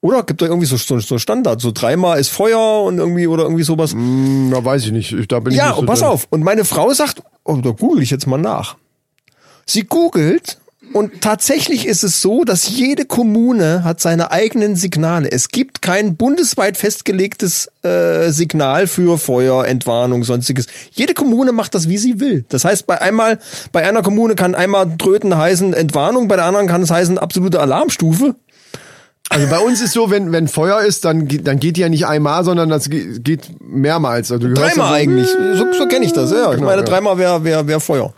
Oder gibt da irgendwie so Standard, so 3-mal ist Feuer und irgendwie oder irgendwie sowas? Da weiß ich nicht, da bin ich nicht so drin. Ja, pass auf. Und meine Frau sagt, da google ich jetzt mal nach. Sie googelt und tatsächlich ist es so, dass jede Kommune hat seine eigenen Signale. Es gibt kein bundesweit festgelegtes Signal für Feuer, Entwarnung, sonstiges. Jede Kommune macht das, wie sie will. Das heißt, bei einer Kommune kann einmal Tröten heißen Entwarnung, bei der anderen kann es heißen absolute Alarmstufe. Also bei uns ist so, wenn Feuer ist, dann geht ja nicht einmal, sondern das geht mehrmals. Also dreimal so, eigentlich. So kenne ich das. Ja, genau, ich meine, 3-mal wäre Feuer.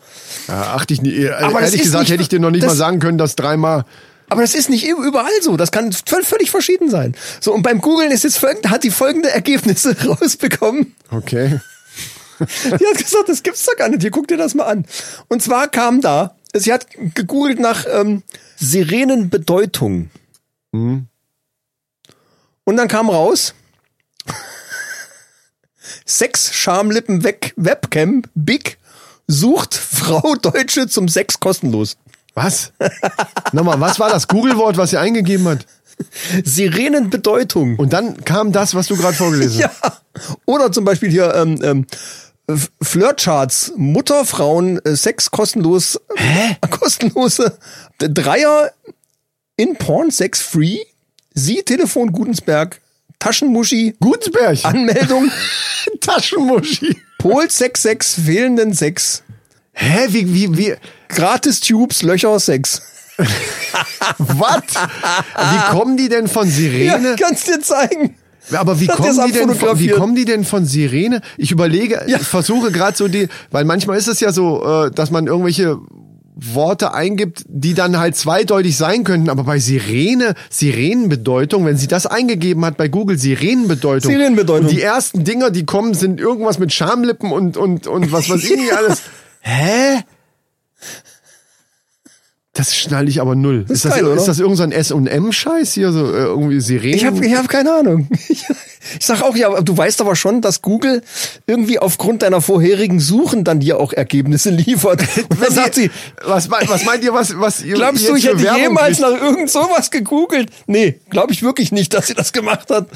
Ja, achte ich nie. Aber ehrlich gesagt hätte ich dir noch nicht mal sagen können, dass 3-mal. Aber das ist nicht überall so. Das kann völlig verschieden sein. So, und beim Googlen ist jetzt hat die folgende Ergebnisse rausbekommen. Okay. Die hat gesagt, das gibt's doch gar nicht. Hier, guck dir das mal an. Und zwar kam da, sie hat gegoogelt nach Sirenenbedeutung. Und dann kam raus 6 Schamlippen weg Webcam Big sucht Frau Deutsche zum Sex kostenlos. Was? Nochmal, was war das Google-Wort, was sie eingegeben hat? Sirenenbedeutung. Und dann kam das, was du gerade vorgelesen hast. Ja. Oder zum Beispiel hier Flirtcharts, Mutter, Frauen, Sex kostenlos, kostenlose Dreier in Porn, Sex free, Sie, Telefon, Gutensberg, Taschenmuschi, Gutensberg, Anmeldung, Taschenmuschi, Pol, Sex, fehlenden Sex. Hä, wie, gratis Tubes, Löcher, Sex. Was? Wie kommen die denn von Sirene? Ja, kannst dir zeigen. Aber wie kommen die denn von Sirene? Ich überlege, ich versuche gerade so die, weil manchmal ist es ja so, dass man irgendwelche Worte eingibt, die dann halt zweideutig sein könnten, aber bei Sirenenbedeutung, wenn sie das eingegeben hat bei Google, Sirenenbedeutung. Und die ersten Dinger, die kommen, sind irgendwas mit Schamlippen und was weiß ich nicht alles. Hä? Das schnalle ich aber null. Ist das irgendein so S&M-Scheiß hier? So irgendwie Sirenen? Ich hab keine Ahnung. Ich sag auch, ja, du weißt aber schon, dass Google irgendwie aufgrund deiner vorherigen Suchen dann dir auch Ergebnisse liefert. Und dann sagt sie, was meint ihr, was ihr glaubst du, ich hätte Werbung jemals kriegt? Nach irgend sowas gegoogelt? Nee, glaube ich wirklich nicht, dass sie das gemacht hat.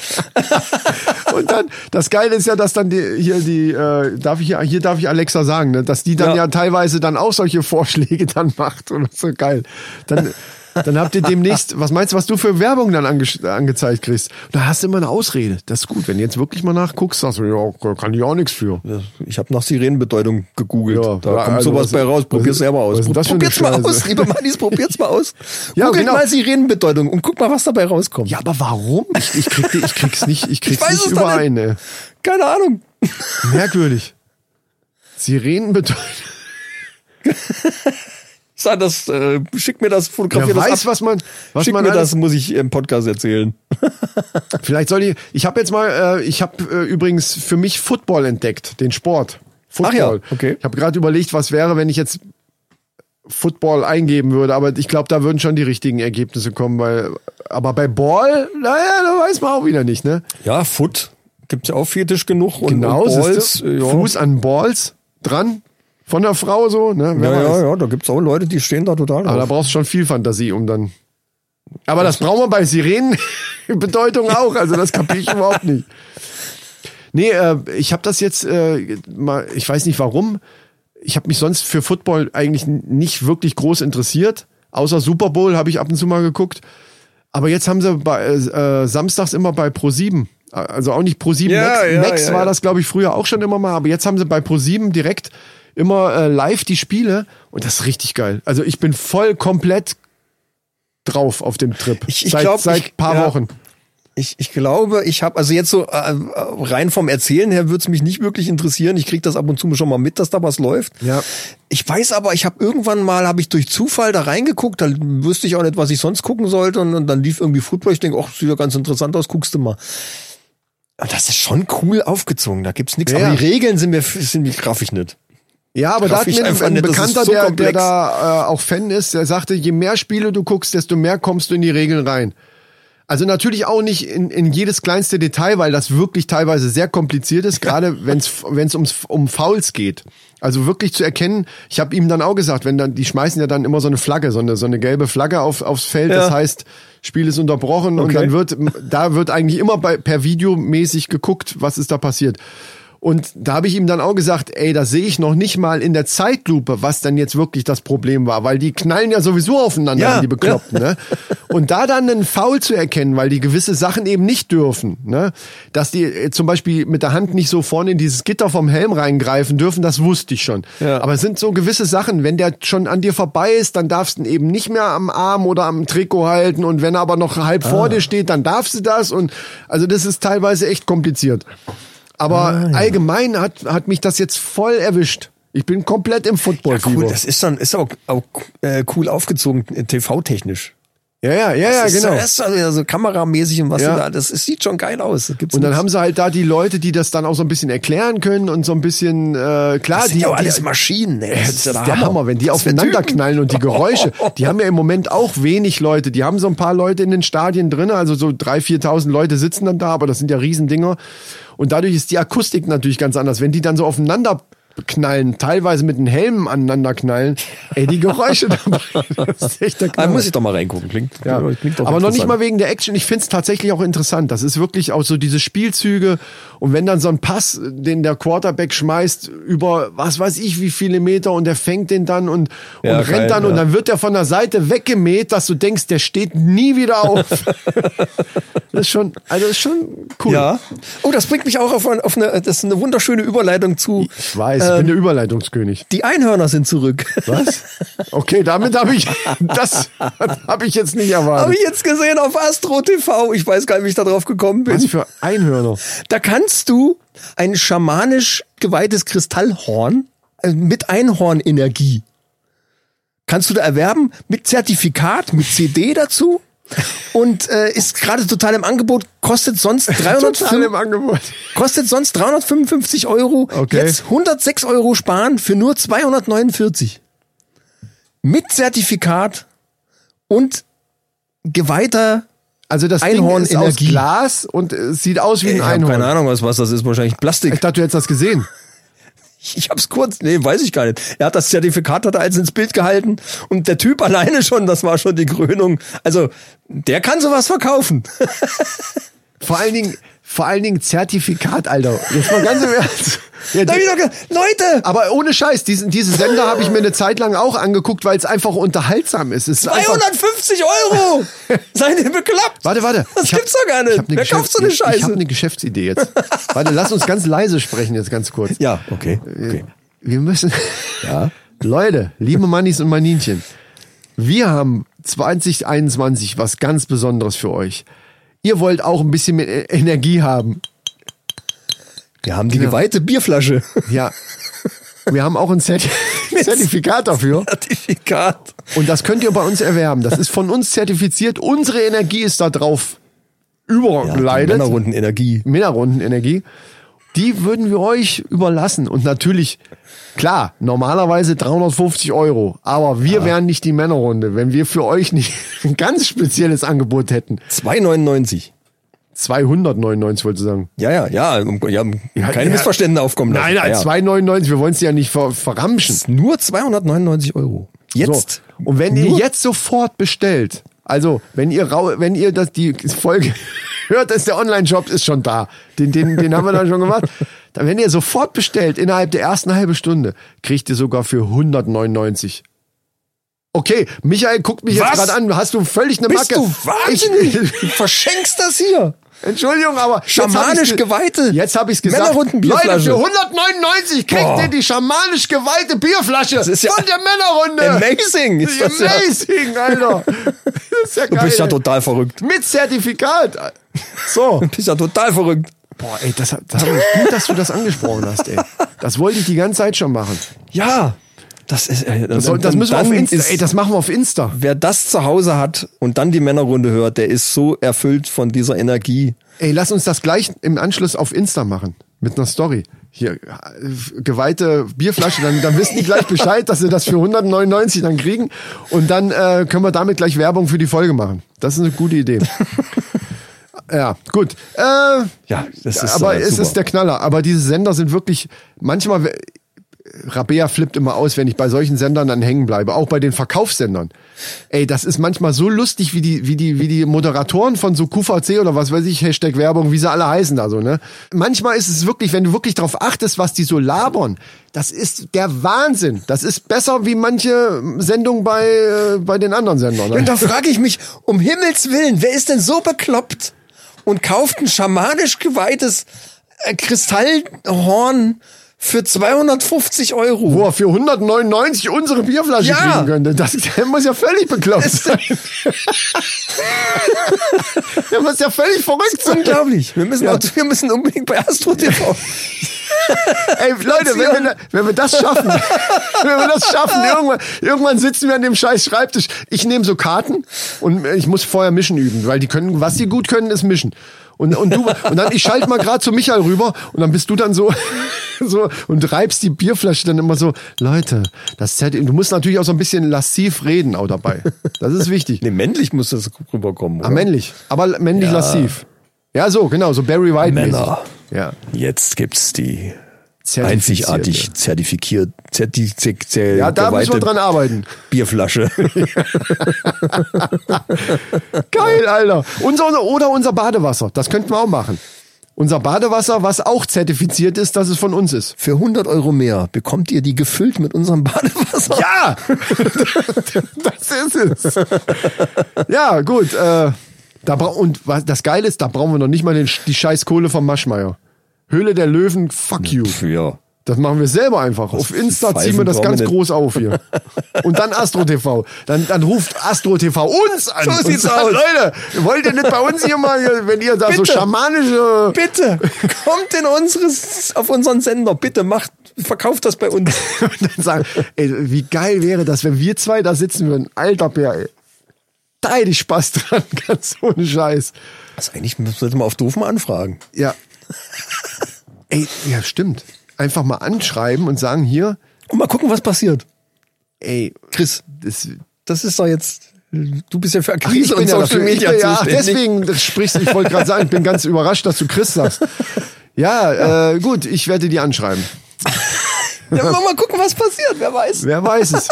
Und dann, das Geile ist ja, dass dann hier darf ich Alexa sagen, ne, dass die dann ja teilweise dann auch solche Vorschläge dann macht und so geil. Dann habt ihr demnächst, was meinst du, was du für Werbung dann angezeigt kriegst? Da hast du immer eine Ausrede. Das ist gut, wenn du jetzt wirklich mal nachguckst, sagst du, ja, kann ich auch nichts für. Ich habe nach Sirenenbedeutung gegoogelt. Ja, da kommt sowas bei raus. Probier's selber aus. Probiert's mal aus, liebe Mannis, probiert's mal aus. Ja, googelt genau. Mal Sirenenbedeutung und guck mal, was dabei rauskommt. Ja, aber warum? Ich krieg's nicht überein. Ey. Keine Ahnung. Merkwürdig. Sirenenbedeutung. Das, schick mir das, fotografier das ab. Das muss ich im Podcast erzählen. Vielleicht soll ich habe jetzt mal, übrigens für mich Football entdeckt, den Sport. Football. Ach ja, okay. Ich habe gerade überlegt, was wäre, wenn ich jetzt Football eingeben würde, aber ich glaube, da würden schon die richtigen Ergebnisse kommen, aber bei Ball, naja, da weiß man auch wieder nicht, ne? Ja, Foot gibt's ja auch fetisch genug. Und Balls, ja. Fuß an Balls dran. Von der Frau so, ne? Ja, da gibt's auch Leute, die stehen da total drauf. Aber da brauchst du schon viel Fantasie, um dann... Aber das brauchen wir bei Sirenenbedeutung auch, also das kapiere ich überhaupt nicht. Nee, ich habe das jetzt mal, ich weiß nicht warum, ich habe mich sonst für Football eigentlich nicht wirklich groß interessiert, außer Super Bowl habe ich ab und zu mal geguckt, aber jetzt haben sie bei, samstags immer bei Pro 7, also auch nicht Pro 7 Max, Max war das glaube ich früher auch schon immer mal, aber jetzt haben sie bei Pro 7 direkt immer live die Spiele und das ist richtig geil. Also ich bin voll komplett drauf auf dem Trip. Seit paar Wochen. Ich glaube, ich habe, also jetzt so rein vom Erzählen her würde es mich nicht wirklich interessieren. Ich kriege das ab und zu schon mal mit, dass da was läuft. Ja. Ich weiß aber, ich habe irgendwann mal, durch Zufall da reingeguckt, da wüsste ich auch nicht, was ich sonst gucken sollte und dann lief irgendwie Football. Ich denke, ach, sieht ja ganz interessant aus, guckst du mal. Das ist schon cool aufgezogen, da gibt's nichts. Ja. Aber die Regeln sind mir grafisch nicht. Ja, aber da hat mir ein Bekannter, so der da auch Fan ist, der sagte, je mehr Spiele du guckst, desto mehr kommst du in die Regeln rein. Also natürlich auch nicht in jedes kleinste Detail, weil das wirklich teilweise sehr kompliziert ist, gerade wenn's um Fouls geht. Also wirklich zu erkennen, ich habe ihm dann auch gesagt, wenn dann die schmeißen ja dann immer so eine Flagge, so eine gelbe Flagge aufs Feld, ja. Das heißt, Spiel ist unterbrochen okay. Und dann wird eigentlich immer per Video mäßig geguckt, was ist da passiert. Und da habe ich ihm dann auch gesagt, ey, da sehe ich noch nicht mal in der Zeitlupe, was dann jetzt wirklich das Problem war, weil die knallen ja sowieso aufeinander, die Bekloppten. Ja. Ne? Und da dann einen Foul zu erkennen, weil die gewisse Sachen eben nicht dürfen, ne? Dass die zum Beispiel mit der Hand nicht so vorne in dieses Gitter vom Helm reingreifen dürfen, das wusste ich schon. Ja. Aber es sind so gewisse Sachen, wenn der schon an dir vorbei ist, dann darfst du ihn eben nicht mehr am Arm oder am Trikot halten und wenn er aber noch halb vor dir steht, dann darfst du das und also das ist teilweise echt kompliziert. Aber allgemein hat mich das jetzt voll erwischt. Ich bin komplett im Football-Fieber. Ja, cool, das ist auch cool aufgezogen, TV-technisch. Ja, das genau. Das ist also kameramäßig und was da, das sieht schon geil aus. Dann haben sie halt da die Leute, die das dann auch so ein bisschen erklären können und so ein bisschen, klar. Das sind ja auch alles Maschinen. Ey. Das ist der Hammer, wenn die aufeinander knallen und die Geräusche, die haben ja im Moment auch wenig Leute. Die haben so ein paar Leute in den Stadien drin, also so 3.000, 4.000 Leute sitzen dann da, aber das sind ja Riesendinger. Und dadurch ist die Akustik natürlich ganz anders. Wenn die dann so aufeinander knallen, teilweise mit den Helmen aneinander knallen, ey, die Geräusche dabei, das ist echt der Knall. Da muss ich doch mal reingucken, klingt doch aber noch nicht mal wegen der Action, ich find's tatsächlich auch interessant, das ist wirklich auch so diese Spielzüge und wenn dann so ein Pass, den der Quarterback schmeißt, über was weiß ich wie viele Meter und der fängt den dann und rennt dann und dann wird der von der Seite weggemäht, dass du denkst, der steht nie wieder auf. Das ist schon cool. Ja. Oh, das bringt mich auch auf eine, das ist eine wunderschöne Überleitung zu. Ich weiß. Ich bin der Überleitungskönig. Die Einhörner sind zurück. Was? Okay, damit habe ich jetzt nicht erwartet. Habe ich jetzt gesehen auf AstroTV. Ich weiß gar nicht, wie ich da drauf gekommen bin. Was für Einhörner? Da kannst du ein schamanisch geweihtes Kristallhorn mit Einhornenergie kannst du da erwerben mit Zertifikat, mit CD dazu und ist gerade total im Angebot. Kostet sonst 355 €. Okay. Jetzt 106 € sparen für nur 249. Mit Zertifikat und geweihter Also das Einhorn Ding ist aus Glas und es sieht aus wie ein Einhorn. Keine Ahnung, was das ist. Wahrscheinlich Plastik. Ich dachte, du hättest das gesehen. Ich hab's kurz, nee, weiß ich gar nicht. Er hat das Zertifikat, hat er als ins Bild gehalten und der Typ alleine schon, das war schon die Krönung. Also, der kann sowas verkaufen. Vor allen Dingen Zertifikat, Alter. Jetzt mal ganz im Ernst. Ja, Leute! Aber ohne Scheiß, diese Sender habe ich mir eine Zeit lang auch angeguckt, weil es einfach unterhaltsam ist. Es ist 250 Euro! Seid ihr bekloppt? Warte. Das gibt's doch gar nicht. Wer kauft so eine Scheiße? Ich habe eine Geschäftsidee jetzt. Warte, lass uns ganz leise sprechen jetzt ganz kurz. Ja, okay. Wir müssen... Ja. Leute, liebe Mannis und Maninchen, wir haben 2021 was ganz Besonderes für euch. Ihr wollt auch ein bisschen mehr Energie haben. Wir haben die geweihte Bierflasche. Ja. Wir haben auch ein Zertifikat dafür. Zertifikat. Und das könnt ihr bei uns erwerben. Das ist von uns zertifiziert. Unsere Energie ist da drauf übergeleitet. Ja, Männerrunden-Energie. Die würden wir euch überlassen. Und natürlich, klar, normalerweise 350 Euro. Aber wir wären nicht die Männerrunde, wenn wir für euch nicht ein ganz spezielles Angebot hätten. 2,99. 299 wollte ich sagen. Keine Missverständnisse aufkommen lassen. Nein, 2,99, wir wollen es ja nicht verramschen. Das ist nur 299 Euro. Jetzt. So. Und wenn ihr jetzt sofort bestellt, also wenn ihr das die Folge hört, der Online-Shop ist schon da. Den haben wir dann schon gemacht. Dann, wenn ihr sofort bestellt, innerhalb der ersten halben Stunde, kriegt ihr sogar für 199. Okay, Michael guckt mich jetzt gerade an. Hast du völlig eine Macke? Bist du wahnsinnig? Du verschenkst das hier. Entschuldigung, aber... Schamanisch geweihte. Jetzt habe ich es gesagt. Leute, für 199 kriegt ihr die schamanisch geweihte Bierflasche. Das ist ja von der Männerrunde. Amazing. Ist das amazing, ja. Alter. Das ist ja geil. Du bist ja total verrückt. Mit Zertifikat. So. Du bist ja total verrückt. Boah, ey, das gut, dass du das angesprochen hast, ey. Das wollte ich die ganze Zeit schon machen. Ja. Das machen wir auf Insta. Wer das zu Hause hat und dann die Männerrunde hört, der ist so erfüllt von dieser Energie. Ey, lass uns das gleich im Anschluss auf Insta machen. Mit einer Story. Hier, geweihte Bierflasche. Dann wissen die gleich Bescheid, dass sie das für 199 dann kriegen. Und dann können wir damit gleich Werbung für die Folge machen. Das ist eine gute Idee. Ja, gut. Es ist der Knaller. Aber diese Sender sind wirklich manchmal... Rabea flippt immer aus, wenn ich bei solchen Sendern dann hängen bleibe, auch bei den Verkaufssendern. Ey, das ist manchmal so lustig, wie die Moderatoren von so QVC oder was weiß ich, #Werbung, wie sie alle heißen da so, ne? Manchmal ist es wirklich, wenn du wirklich drauf achtest, was die so labern, das ist der Wahnsinn. Das ist besser wie manche Sendung bei den anderen Sendern. Ne? Und da frage ich mich, um Himmels Willen, wer ist denn so bekloppt und kauft ein schamanisch geweihtes Kristallhorn für 250 Euro. Wo er für 199 unsere Bierflasche kriegen könnte. Der muss ja völlig bekloppt sein. Der muss ja völlig verrückt sein. Unglaublich. Wir müssen unbedingt bei AstroTV. Ey, Leute, wenn wir das schaffen, irgendwann sitzen wir an dem scheiß Schreibtisch. Ich nehme so Karten und ich muss vorher mischen üben, weil die können, was sie gut können, ist mischen. Und dann, ich schalte mal gerade zu Michael rüber und dann bist du dann so und reibst die Bierflasche dann immer so, Leute, du musst natürlich auch so ein bisschen lasziv reden auch dabei. Das ist wichtig. Nee, männlich muss das rüberkommen, oder? Ah, männlich. Aber männlich lasziv. Ja, so, genau, so Barry White. Männer. Ja. Jetzt gibt's die einzigartig zertifizierte. Ja, da müssen wir dran arbeiten. Bierflasche. Geil, Alter. Unser Badewasser. Das könnten wir auch machen. Unser Badewasser, was auch zertifiziert ist, dass es von uns ist. Für 100 Euro mehr bekommt ihr die gefüllt mit unserem Badewasser. Ja! Das ist es. Ja, gut. Und das Geile ist, da brauchen wir noch nicht mal die scheiß Kohle vom Maschmeyer. Höhle der Löwen, fuck you. Ja. Das machen wir selber einfach. Auf Insta ziehen wir das ganz groß auf hier. Und dann AstroTV. Dann ruft AstroTV uns an. So sieht's aus. Leute, wollt ihr nicht bei uns hier mal, wenn ihr da bitte, so schamanische... Bitte, kommt in auf unseren Sender. Bitte, verkauft das bei uns. Und dann sagen, ey, wie geil wäre das, wenn wir zwei da sitzen würden. Alter Bär, ey. Da hätte ich Spaß dran. Ganz ohne Scheiß. Also eigentlich sollte man auf doof mal anfragen. Ja. Ey, ja, stimmt. Einfach mal anschreiben und sagen hier. Und mal gucken, was passiert. Ey, Chris, das ist doch jetzt Du bist ja für Akquise und Social Media zuständig. Deswegen, das sprichst du, ich wollte gerade sagen, ich bin ganz überrascht, dass du Chris sagst. Ja, gut, ich werde die anschreiben. Ja, mal gucken, was passiert, wer weiß. Wer weiß es.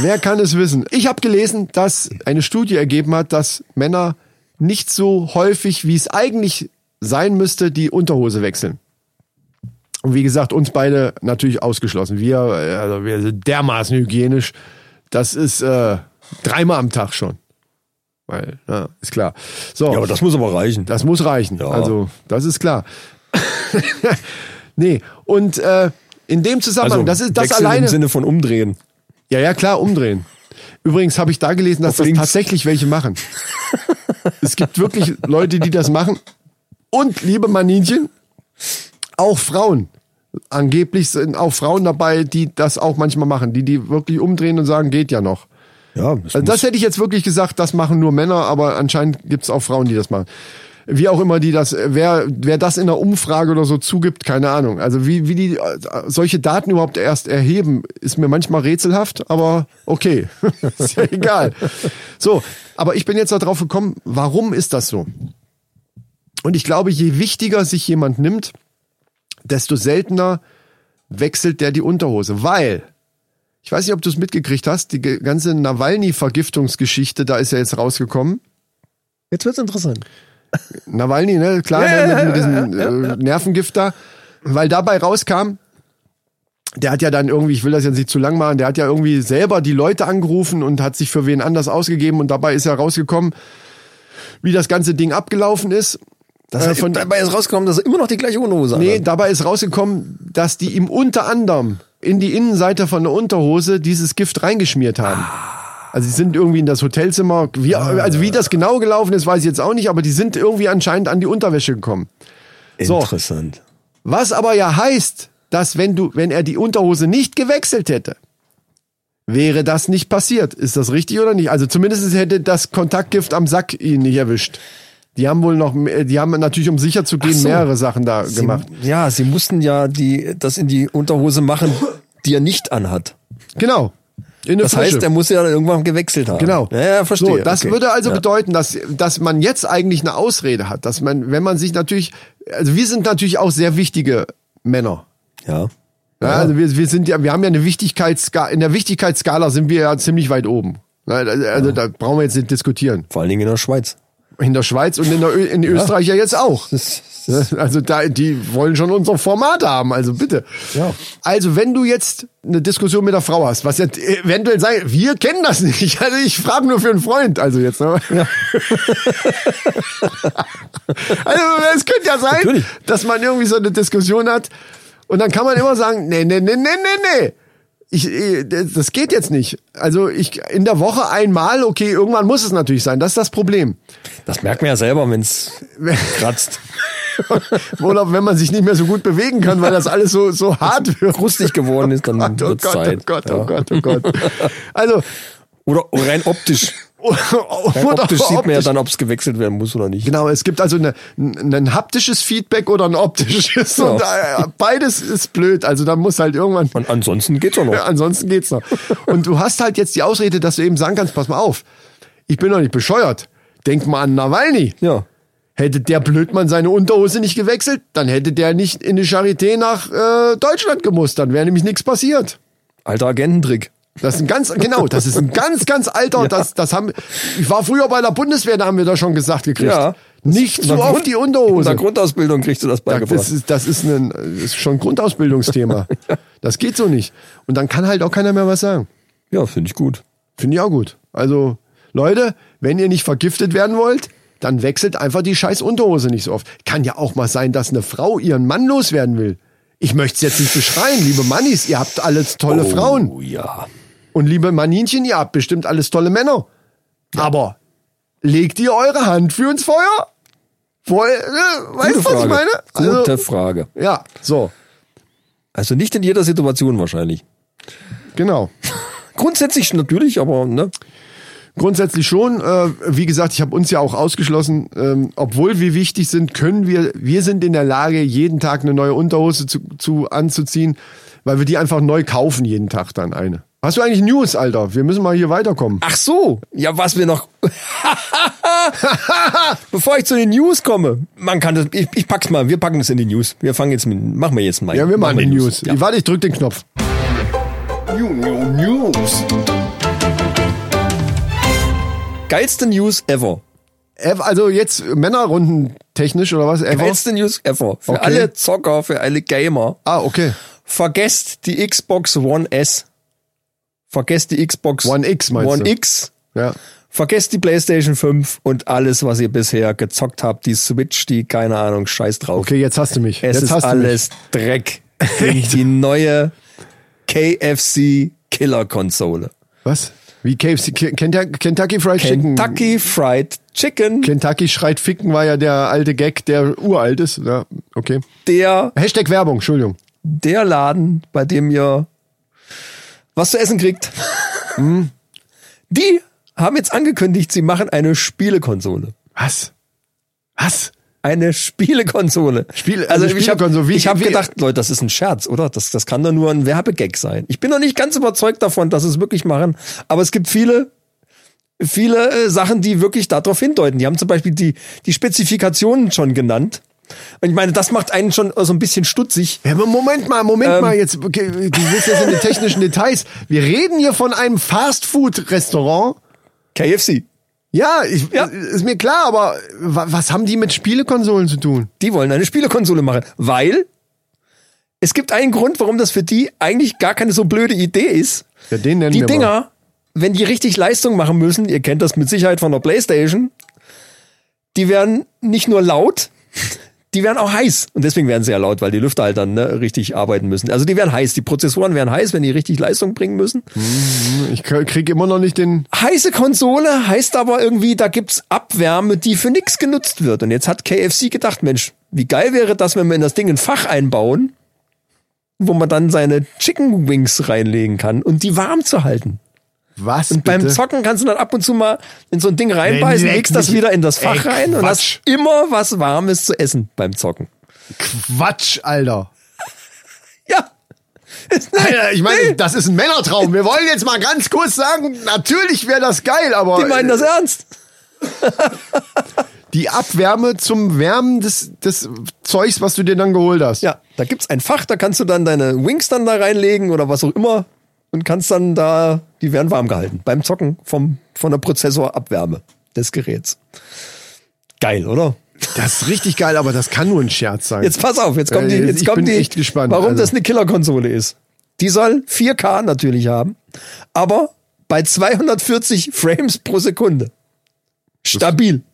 Wer kann es wissen? Ich habe gelesen, dass eine Studie ergeben hat, dass Männer nicht so häufig, wie es eigentlich sein müsste, die Unterhose wechseln. Und wie gesagt, uns beide natürlich ausgeschlossen. Wir sind dermaßen hygienisch. Das ist dreimal am Tag schon. Weil, ja, ist klar. So, ja, aber das muss aber reichen. Das muss reichen. Ja. Also, das ist klar. Nee, und in dem Zusammenhang, also, das ist das alleine. Im Sinne von umdrehen. Ja, klar, umdrehen. Übrigens habe ich da gelesen, dass das tatsächlich welche machen. Es gibt wirklich Leute, die das machen. Und, liebe Maninchen, auch Frauen. Angeblich sind auch Frauen dabei, die das auch manchmal machen, die wirklich umdrehen und sagen, geht ja noch. Ja, also das hätte ich jetzt wirklich gesagt, das machen nur Männer, aber anscheinend gibt es auch Frauen, die das machen. Wie auch immer die das, wer das in der Umfrage oder so zugibt, keine Ahnung. Also wie die solche Daten überhaupt erst erheben, ist mir manchmal rätselhaft, aber okay, ist ja egal. So, aber ich bin jetzt darauf gekommen, warum ist das so? Und ich glaube, je wichtiger sich jemand nimmt, desto seltener wechselt der die Unterhose. Weil, ich weiß nicht, ob du es mitgekriegt hast, die ganze Nawalny-Vergiftungsgeschichte, da ist ja jetzt rausgekommen. Jetzt wird's interessant. Nawalny, ne? Klar, mit diesem Nervengift da. Weil dabei rauskam, der hat ja dann irgendwie, ich will das jetzt nicht zu lang machen, der hat ja irgendwie selber die Leute angerufen und hat sich für wen anders ausgegeben und dabei ist ja rausgekommen, wie das ganze Ding abgelaufen ist. Dabei ist rausgekommen, dass er immer noch die gleiche Unterhose hat. Nee, dabei ist rausgekommen, dass die ihm unter anderem in die Innenseite von der Unterhose dieses Gift reingeschmiert haben. Also sie sind irgendwie in das Hotelzimmer, wie das genau gelaufen ist, weiß ich jetzt auch nicht, aber die sind irgendwie anscheinend an die Unterwäsche gekommen. Interessant. So. Was aber ja heißt, dass wenn er die Unterhose nicht gewechselt hätte, wäre das nicht passiert. Ist das richtig oder nicht? Also zumindest hätte das Kontaktgift am Sack ihn nicht erwischt. Die haben natürlich, um sicher zu gehen, mehrere Sachen da gemacht. Ja, sie mussten ja das in die Unterhose machen, die er nicht anhat. Genau. Das heißt, er muss ja dann irgendwann gewechselt haben. Genau. Ja, verstehe. So, das würde also bedeuten, dass man jetzt eigentlich eine Ausrede hat, dass man, wenn man sich natürlich, also wir sind natürlich auch sehr wichtige Männer. Ja. Ja, also wir haben ja eine Wichtigkeitsskala, in der Wichtigkeitsskala sind wir ja ziemlich weit oben. Also da brauchen wir jetzt nicht diskutieren. Vor allen Dingen in der Schweiz. In der Schweiz und in Österreich ja jetzt auch. Also die wollen schon unsere Formate haben, also bitte. Ja. Also wenn du jetzt eine Diskussion mit der Frau hast, was jetzt eventuell sein, wir kennen das nicht. Also ich frage nur für einen Freund, also jetzt. Ne? Ja. Also es könnte ja sein, natürlich, dass man irgendwie so eine Diskussion hat und dann kann man immer sagen, nee. Das geht jetzt nicht. Also in der Woche einmal, okay, irgendwann muss es natürlich sein. Das ist das Problem. Das merkt man ja selber, wenn es kratzt. Oder wenn man sich nicht mehr so gut bewegen kann, weil das alles so hart wird. Krustig geworden ist, dann wird's Zeit. Oh Gott. Also. Oder rein optisch. Sieht man ja dann, ob es gewechselt werden muss oder nicht. Genau, es gibt also ein haptisches Feedback oder ein optisches. Ja. Und beides ist blöd. Also da muss halt irgendwann... Und ansonsten geht's doch noch. Ja, ansonsten geht's noch. Und du hast halt jetzt die Ausrede, dass du eben sagen kannst, pass mal auf, ich bin doch nicht bescheuert. Denk mal an Nawalny. Ja. Hätte der Blödmann seine Unterhose nicht gewechselt, dann hätte der nicht in die Charité nach Deutschland gemusst. Dann wäre nämlich nichts passiert. Alter Agententrick. Das ist ein ganz, ganz alter, ja. Ich war früher bei der Bundeswehr, da haben wir das schon gesagt gekriegt. Ja. Nicht so auf die Unterhose. In der Grundausbildung kriegst du das beigebracht. Das ist schon ein Grundausbildungsthema. Das geht so nicht. Und dann kann halt auch keiner mehr was sagen. Ja, finde ich gut. Finde ich auch gut. Also, Leute, wenn ihr nicht vergiftet werden wollt, dann wechselt einfach die scheiß Unterhose nicht so oft. Kann ja auch mal sein, dass eine Frau ihren Mann loswerden will. Ich möchte es jetzt nicht beschreien, liebe Mannis, ihr habt alles tolle Frauen. Oh ja. Und liebe Maninchen, ihr habt bestimmt alles tolle Männer. Ja. Aber legt ihr eure Hand für ins Feuer? Weißt du, was ich meine? Also, gute Frage. Ja, so. Also nicht in jeder Situation wahrscheinlich. Genau. Grundsätzlich natürlich, aber ne? Grundsätzlich schon. Wie gesagt, ich habe uns ja auch ausgeschlossen. Obwohl wir wichtig sind, wir sind in der Lage, jeden Tag eine neue Unterhose anzuziehen, weil wir die einfach neu kaufen, jeden Tag dann eine. Hast du eigentlich News, Alter? Wir müssen mal hier weiterkommen. Ach so. Ja, was wir noch... Bevor ich zu den News komme. Man kann das... Ich pack's mal. Wir packen das in die News. Wir fangen jetzt mit... Machen wir jetzt mal. Ja, wir machen die News. Ja. Warte, ich drück den Knopf. News. Geilste News ever. Also jetzt Männerrunden technisch oder was? Ever? Geilste News ever. Für alle Zocker, für alle Gamer. Ah, okay. Vergesst die Xbox One S. Vergesst die Xbox One X, meinst du? One X. Ja. Vergesst die PlayStation 5 und alles, was ihr bisher gezockt habt. Die Switch, die, keine Ahnung, scheiß drauf. Okay, jetzt hast du mich. Es ist alles Dreck. Die neue KFC Killer Konsole. Was? Wie KFC? Kentucky Fried Chicken? Kentucky Fried Chicken. Kentucky schreit Ficken war ja der alte Gag, der uralt ist. Ja, okay. Der Hashtag Werbung, Entschuldigung. Der Laden, bei dem ihr was zu essen kriegt. Die haben jetzt angekündigt, sie machen eine Spielekonsole. Was? Eine Spielekonsole. Spielekonsole. Ich habe gedacht, Leute, das ist ein Scherz, oder? Das kann doch nur ein Werbegag sein. Ich bin noch nicht ganz überzeugt davon, dass sie es wirklich machen. Aber es gibt viele Sachen, die wirklich darauf hindeuten. Die haben zum Beispiel die Spezifikationen schon genannt. Und ich meine, das macht einen schon so ein bisschen stutzig. Ja, aber Moment mal, jetzt, okay, du bist jetzt in den technischen Details. Wir reden hier von einem Fastfood-Restaurant. KFC. Ja, ist mir klar, aber was haben die mit Spielekonsolen zu tun? Die wollen eine Spielekonsole machen, weil es gibt einen Grund, warum das für die eigentlich gar keine so blöde Idee ist. Ja, den nennen wir mal. Die Dinger, wenn die richtig Leistung machen müssen, ihr kennt das mit Sicherheit von der PlayStation, die werden nicht nur laut, die werden auch heiß. Und deswegen werden sie ja laut, weil die Lüfter halt dann richtig arbeiten müssen. Also die werden heiß. Die Prozessoren werden heiß, wenn die richtig Leistung bringen müssen. Ich kriege immer noch nicht den... Heiße Konsole heißt aber irgendwie, da gibt's Abwärme, die für nichts genutzt wird. Und jetzt hat KFC gedacht, Mensch, wie geil wäre das, wenn wir in das Ding ein Fach einbauen, wo man dann seine Chicken Wings reinlegen kann, um die warm zu halten. Was, und bitte? Beim Zocken kannst du dann ab und zu mal in so ein Ding reinbeißen, legst das wieder in das Fach rein und hast immer was Warmes zu essen beim Zocken. Quatsch, Alter. Ja. Alter, ich meine, das ist ein Männertraum. Wir wollen jetzt mal ganz kurz sagen, natürlich wäre das geil, aber... Die meinen das ernst. Die Abwärme zum Wärmen des Zeugs, was du dir dann geholt hast. Ja, da gibt's ein Fach, da kannst du dann deine Wings dann da reinlegen oder was auch immer. Und kannst dann da, die werden warm gehalten. Beim Zocken von der Prozessorabwärme des Geräts. Geil, oder? Das ist richtig geil, aber das kann nur ein Scherz sein. Jetzt pass auf, ich bin echt gespannt. Warum das eine Killerkonsole ist. Die soll 4K natürlich haben, aber bei 240 Frames pro Sekunde. Stabil.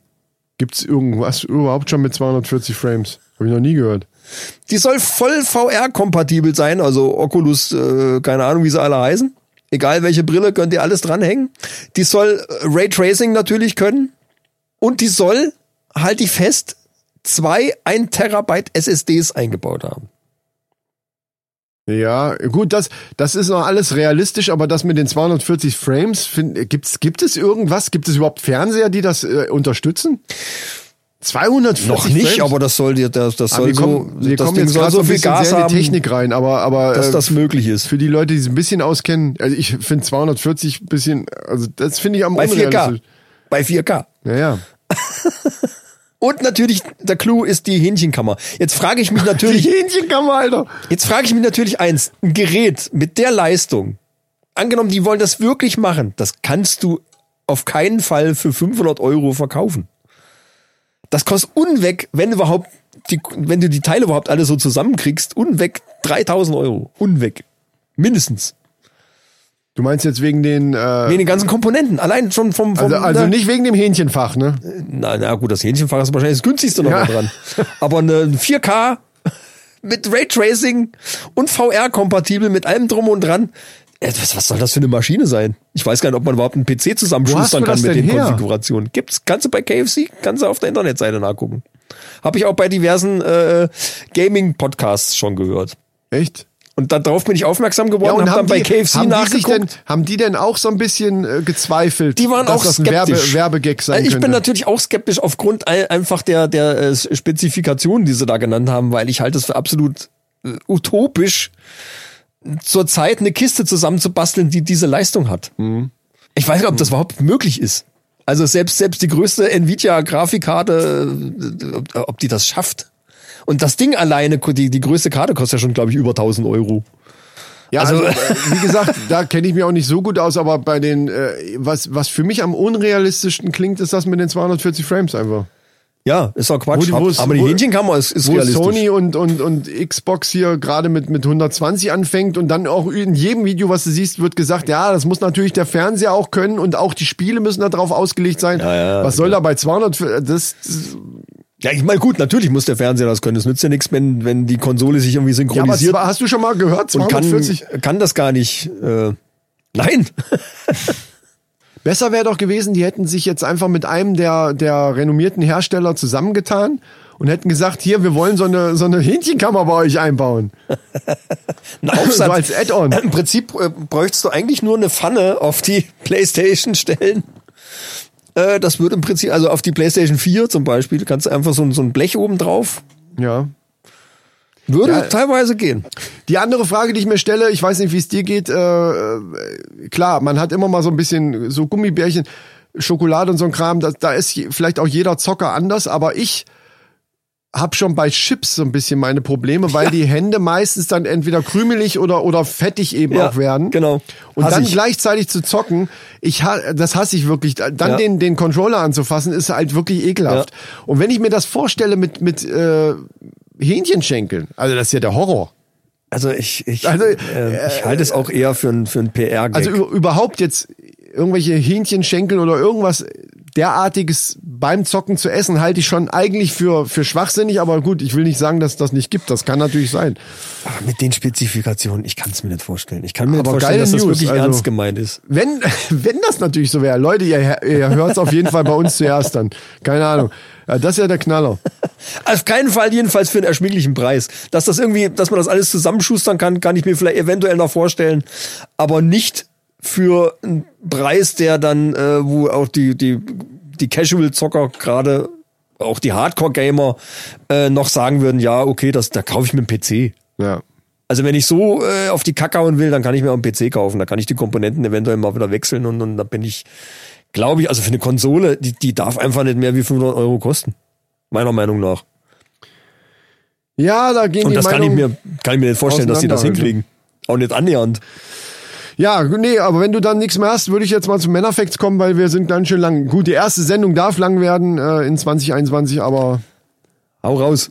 Gibt's irgendwas überhaupt schon mit 240 Frames? Habe ich noch nie gehört. Die soll voll VR-kompatibel sein, also Oculus, keine Ahnung, wie sie alle heißen. Egal welche Brille, könnt ihr alles dranhängen. Die soll Raytracing natürlich können. Und die soll, halte ich fest, 2 1 Terabyte SSDs eingebaut haben. Ja, gut, das ist noch alles realistisch, aber das mit den 240 Frames, gibt es irgendwas? Gibt es überhaupt Fernseher, die das unterstützen? 240 noch nicht, Frames? Aber das soll dir so viel Gas haben, Technik rein, aber dass das möglich ist. Für die Leute, die es ein bisschen auskennen, also ich finde 240 ein bisschen, also das finde ich am unrealistisch. Bei 4K. Ja. Und natürlich der Clou ist die Hähnchenkammer. Jetzt frage ich mich natürlich die Hähnchenkammer, Alter. Jetzt frage ich mich natürlich eins, ein Gerät mit der Leistung. Angenommen, die wollen das wirklich machen, das kannst du auf keinen Fall für 500 € verkaufen. Das kostet unweg, wenn du die Teile überhaupt alle so zusammenkriegst, unweg 3.000 €. Unweg. Mindestens. Du meinst jetzt wegen den... wegen den ganzen Komponenten. Allein schon vom... Also nicht wegen dem Hähnchenfach, ne? Na gut, das Hähnchenfach ist wahrscheinlich das günstigste noch mal dran. Aber eine 4K mit Raytracing und VR-kompatibel mit allem drum und dran. Was soll das für eine Maschine sein? Ich weiß gar nicht, ob man überhaupt einen PC zusammenschustern kann mit den Konfigurationen. Gibt's? Kannst du bei KFC, kannst du auf der Internetseite nachgucken. Habe ich auch bei diversen Gaming-Podcasts schon gehört. Echt? Und darauf bin ich aufmerksam geworden und habe dann bei KFC nachgeguckt. Haben die denn auch so ein bisschen gezweifelt, dass das ein Werbegag sein könnte? Ich bin natürlich auch skeptisch aufgrund einfach der Spezifikationen, die sie da genannt haben, weil ich halte es für absolut utopisch, zurzeit eine Kiste zusammenzubasteln, die diese Leistung hat. Mhm. Ich weiß nicht, ob das überhaupt möglich ist. Also selbst die größte Nvidia-Grafikkarte, ob die das schafft. Und das Ding alleine, die größte Karte kostet ja schon, glaube ich, über 1000 Euro. Ja, also wie gesagt, da kenne ich mich auch nicht so gut aus, aber bei den, was für mich am unrealistischsten klingt, ist das mit den 240 Frames einfach. Ja, ist doch Quatsch. Aber die Hähnchenkamera ist realistisch. Wo Sony und Xbox hier gerade mit 120 anfängt und dann auch in jedem Video, was du siehst, wird gesagt, ja, das muss natürlich der Fernseher auch können und auch die Spiele müssen da drauf ausgelegt sein. Ja, was soll da bei 200? Das ja, ich meine, gut, natürlich muss der Fernseher das können. Es nützt ja nichts, wenn die Konsole sich irgendwie synchronisiert. Ja, aber hast du schon mal gehört? 240? Und kann das gar nicht. Nein. Besser wäre doch gewesen, die hätten sich jetzt einfach mit einem der renommierten Hersteller zusammengetan und hätten gesagt, hier, wir wollen so eine Hähnchenkammer bei euch einbauen. So als Add-on. Im Prinzip bräuchtest du eigentlich nur eine Pfanne auf die PlayStation stellen. Das würde im Prinzip, also auf die PlayStation 4 zum Beispiel, kannst du einfach so ein Blech oben drauf. Ja. Würde teilweise gehen. Die andere Frage, die ich mir stelle, ich weiß nicht, wie es dir geht, klar, man hat immer mal so ein bisschen so Gummibärchen, Schokolade und so ein Kram, da ist vielleicht auch jeder Zocker anders, aber ich hab schon bei Chips so ein bisschen meine Probleme, weil die Hände meistens dann entweder krümelig oder fettig eben auch werden. Genau. Und dann gleichzeitig zu zocken, das hasse ich wirklich. Dann den Controller anzufassen, ist halt wirklich ekelhaft. Ja. Und wenn ich mir das vorstelle mit Hähnchenschenkeln, also das ist ja der Horror. Also ich halte es auch eher für einen PR-Gag. Also überhaupt jetzt irgendwelche Hähnchenschenkel oder irgendwas derartiges beim Zocken zu essen, halte ich schon eigentlich für schwachsinnig, aber gut, ich will nicht sagen, dass das nicht gibt, das kann natürlich sein. Aber mit den Spezifikationen, ich kann es mir nicht vorstellen. Ich kann mir nicht vorstellen, dass das wirklich ernst gemeint ist. Wenn das natürlich so wäre, Leute, ihr hört es auf jeden Fall bei uns zuerst dann. Keine Ahnung. Ja, das ist ja der Knaller. Auf keinen Fall, jedenfalls für einen erschwinglichen Preis. Dass das irgendwie, dass man das alles zusammenschustern kann ich mir vielleicht eventuell noch vorstellen, aber nicht für einen Preis, der dann, wo auch die Casual-Zocker, gerade auch die Hardcore-Gamer, noch sagen würden, ja, okay, da kaufe ich mir einen PC. Ja. Also wenn ich so auf die Kacke hauen will, dann kann ich mir auch einen PC kaufen. Da kann ich die Komponenten eventuell mal wieder wechseln und dann bin ich, glaube ich, also für eine Konsole, die darf einfach nicht mehr wie 500 Euro kosten. Meiner Meinung nach. Ja, da gehen die Meinungen auseinander. Und das kann ich mir nicht vorstellen, dass die das hinkriegen. Auch nicht annähernd. Ja, nee, aber wenn du dann nichts mehr hast, würde ich jetzt mal zu Männerfacts kommen, weil wir sind ganz schön lang. Gut, die erste Sendung darf lang werden in 2021, aber... Hau raus,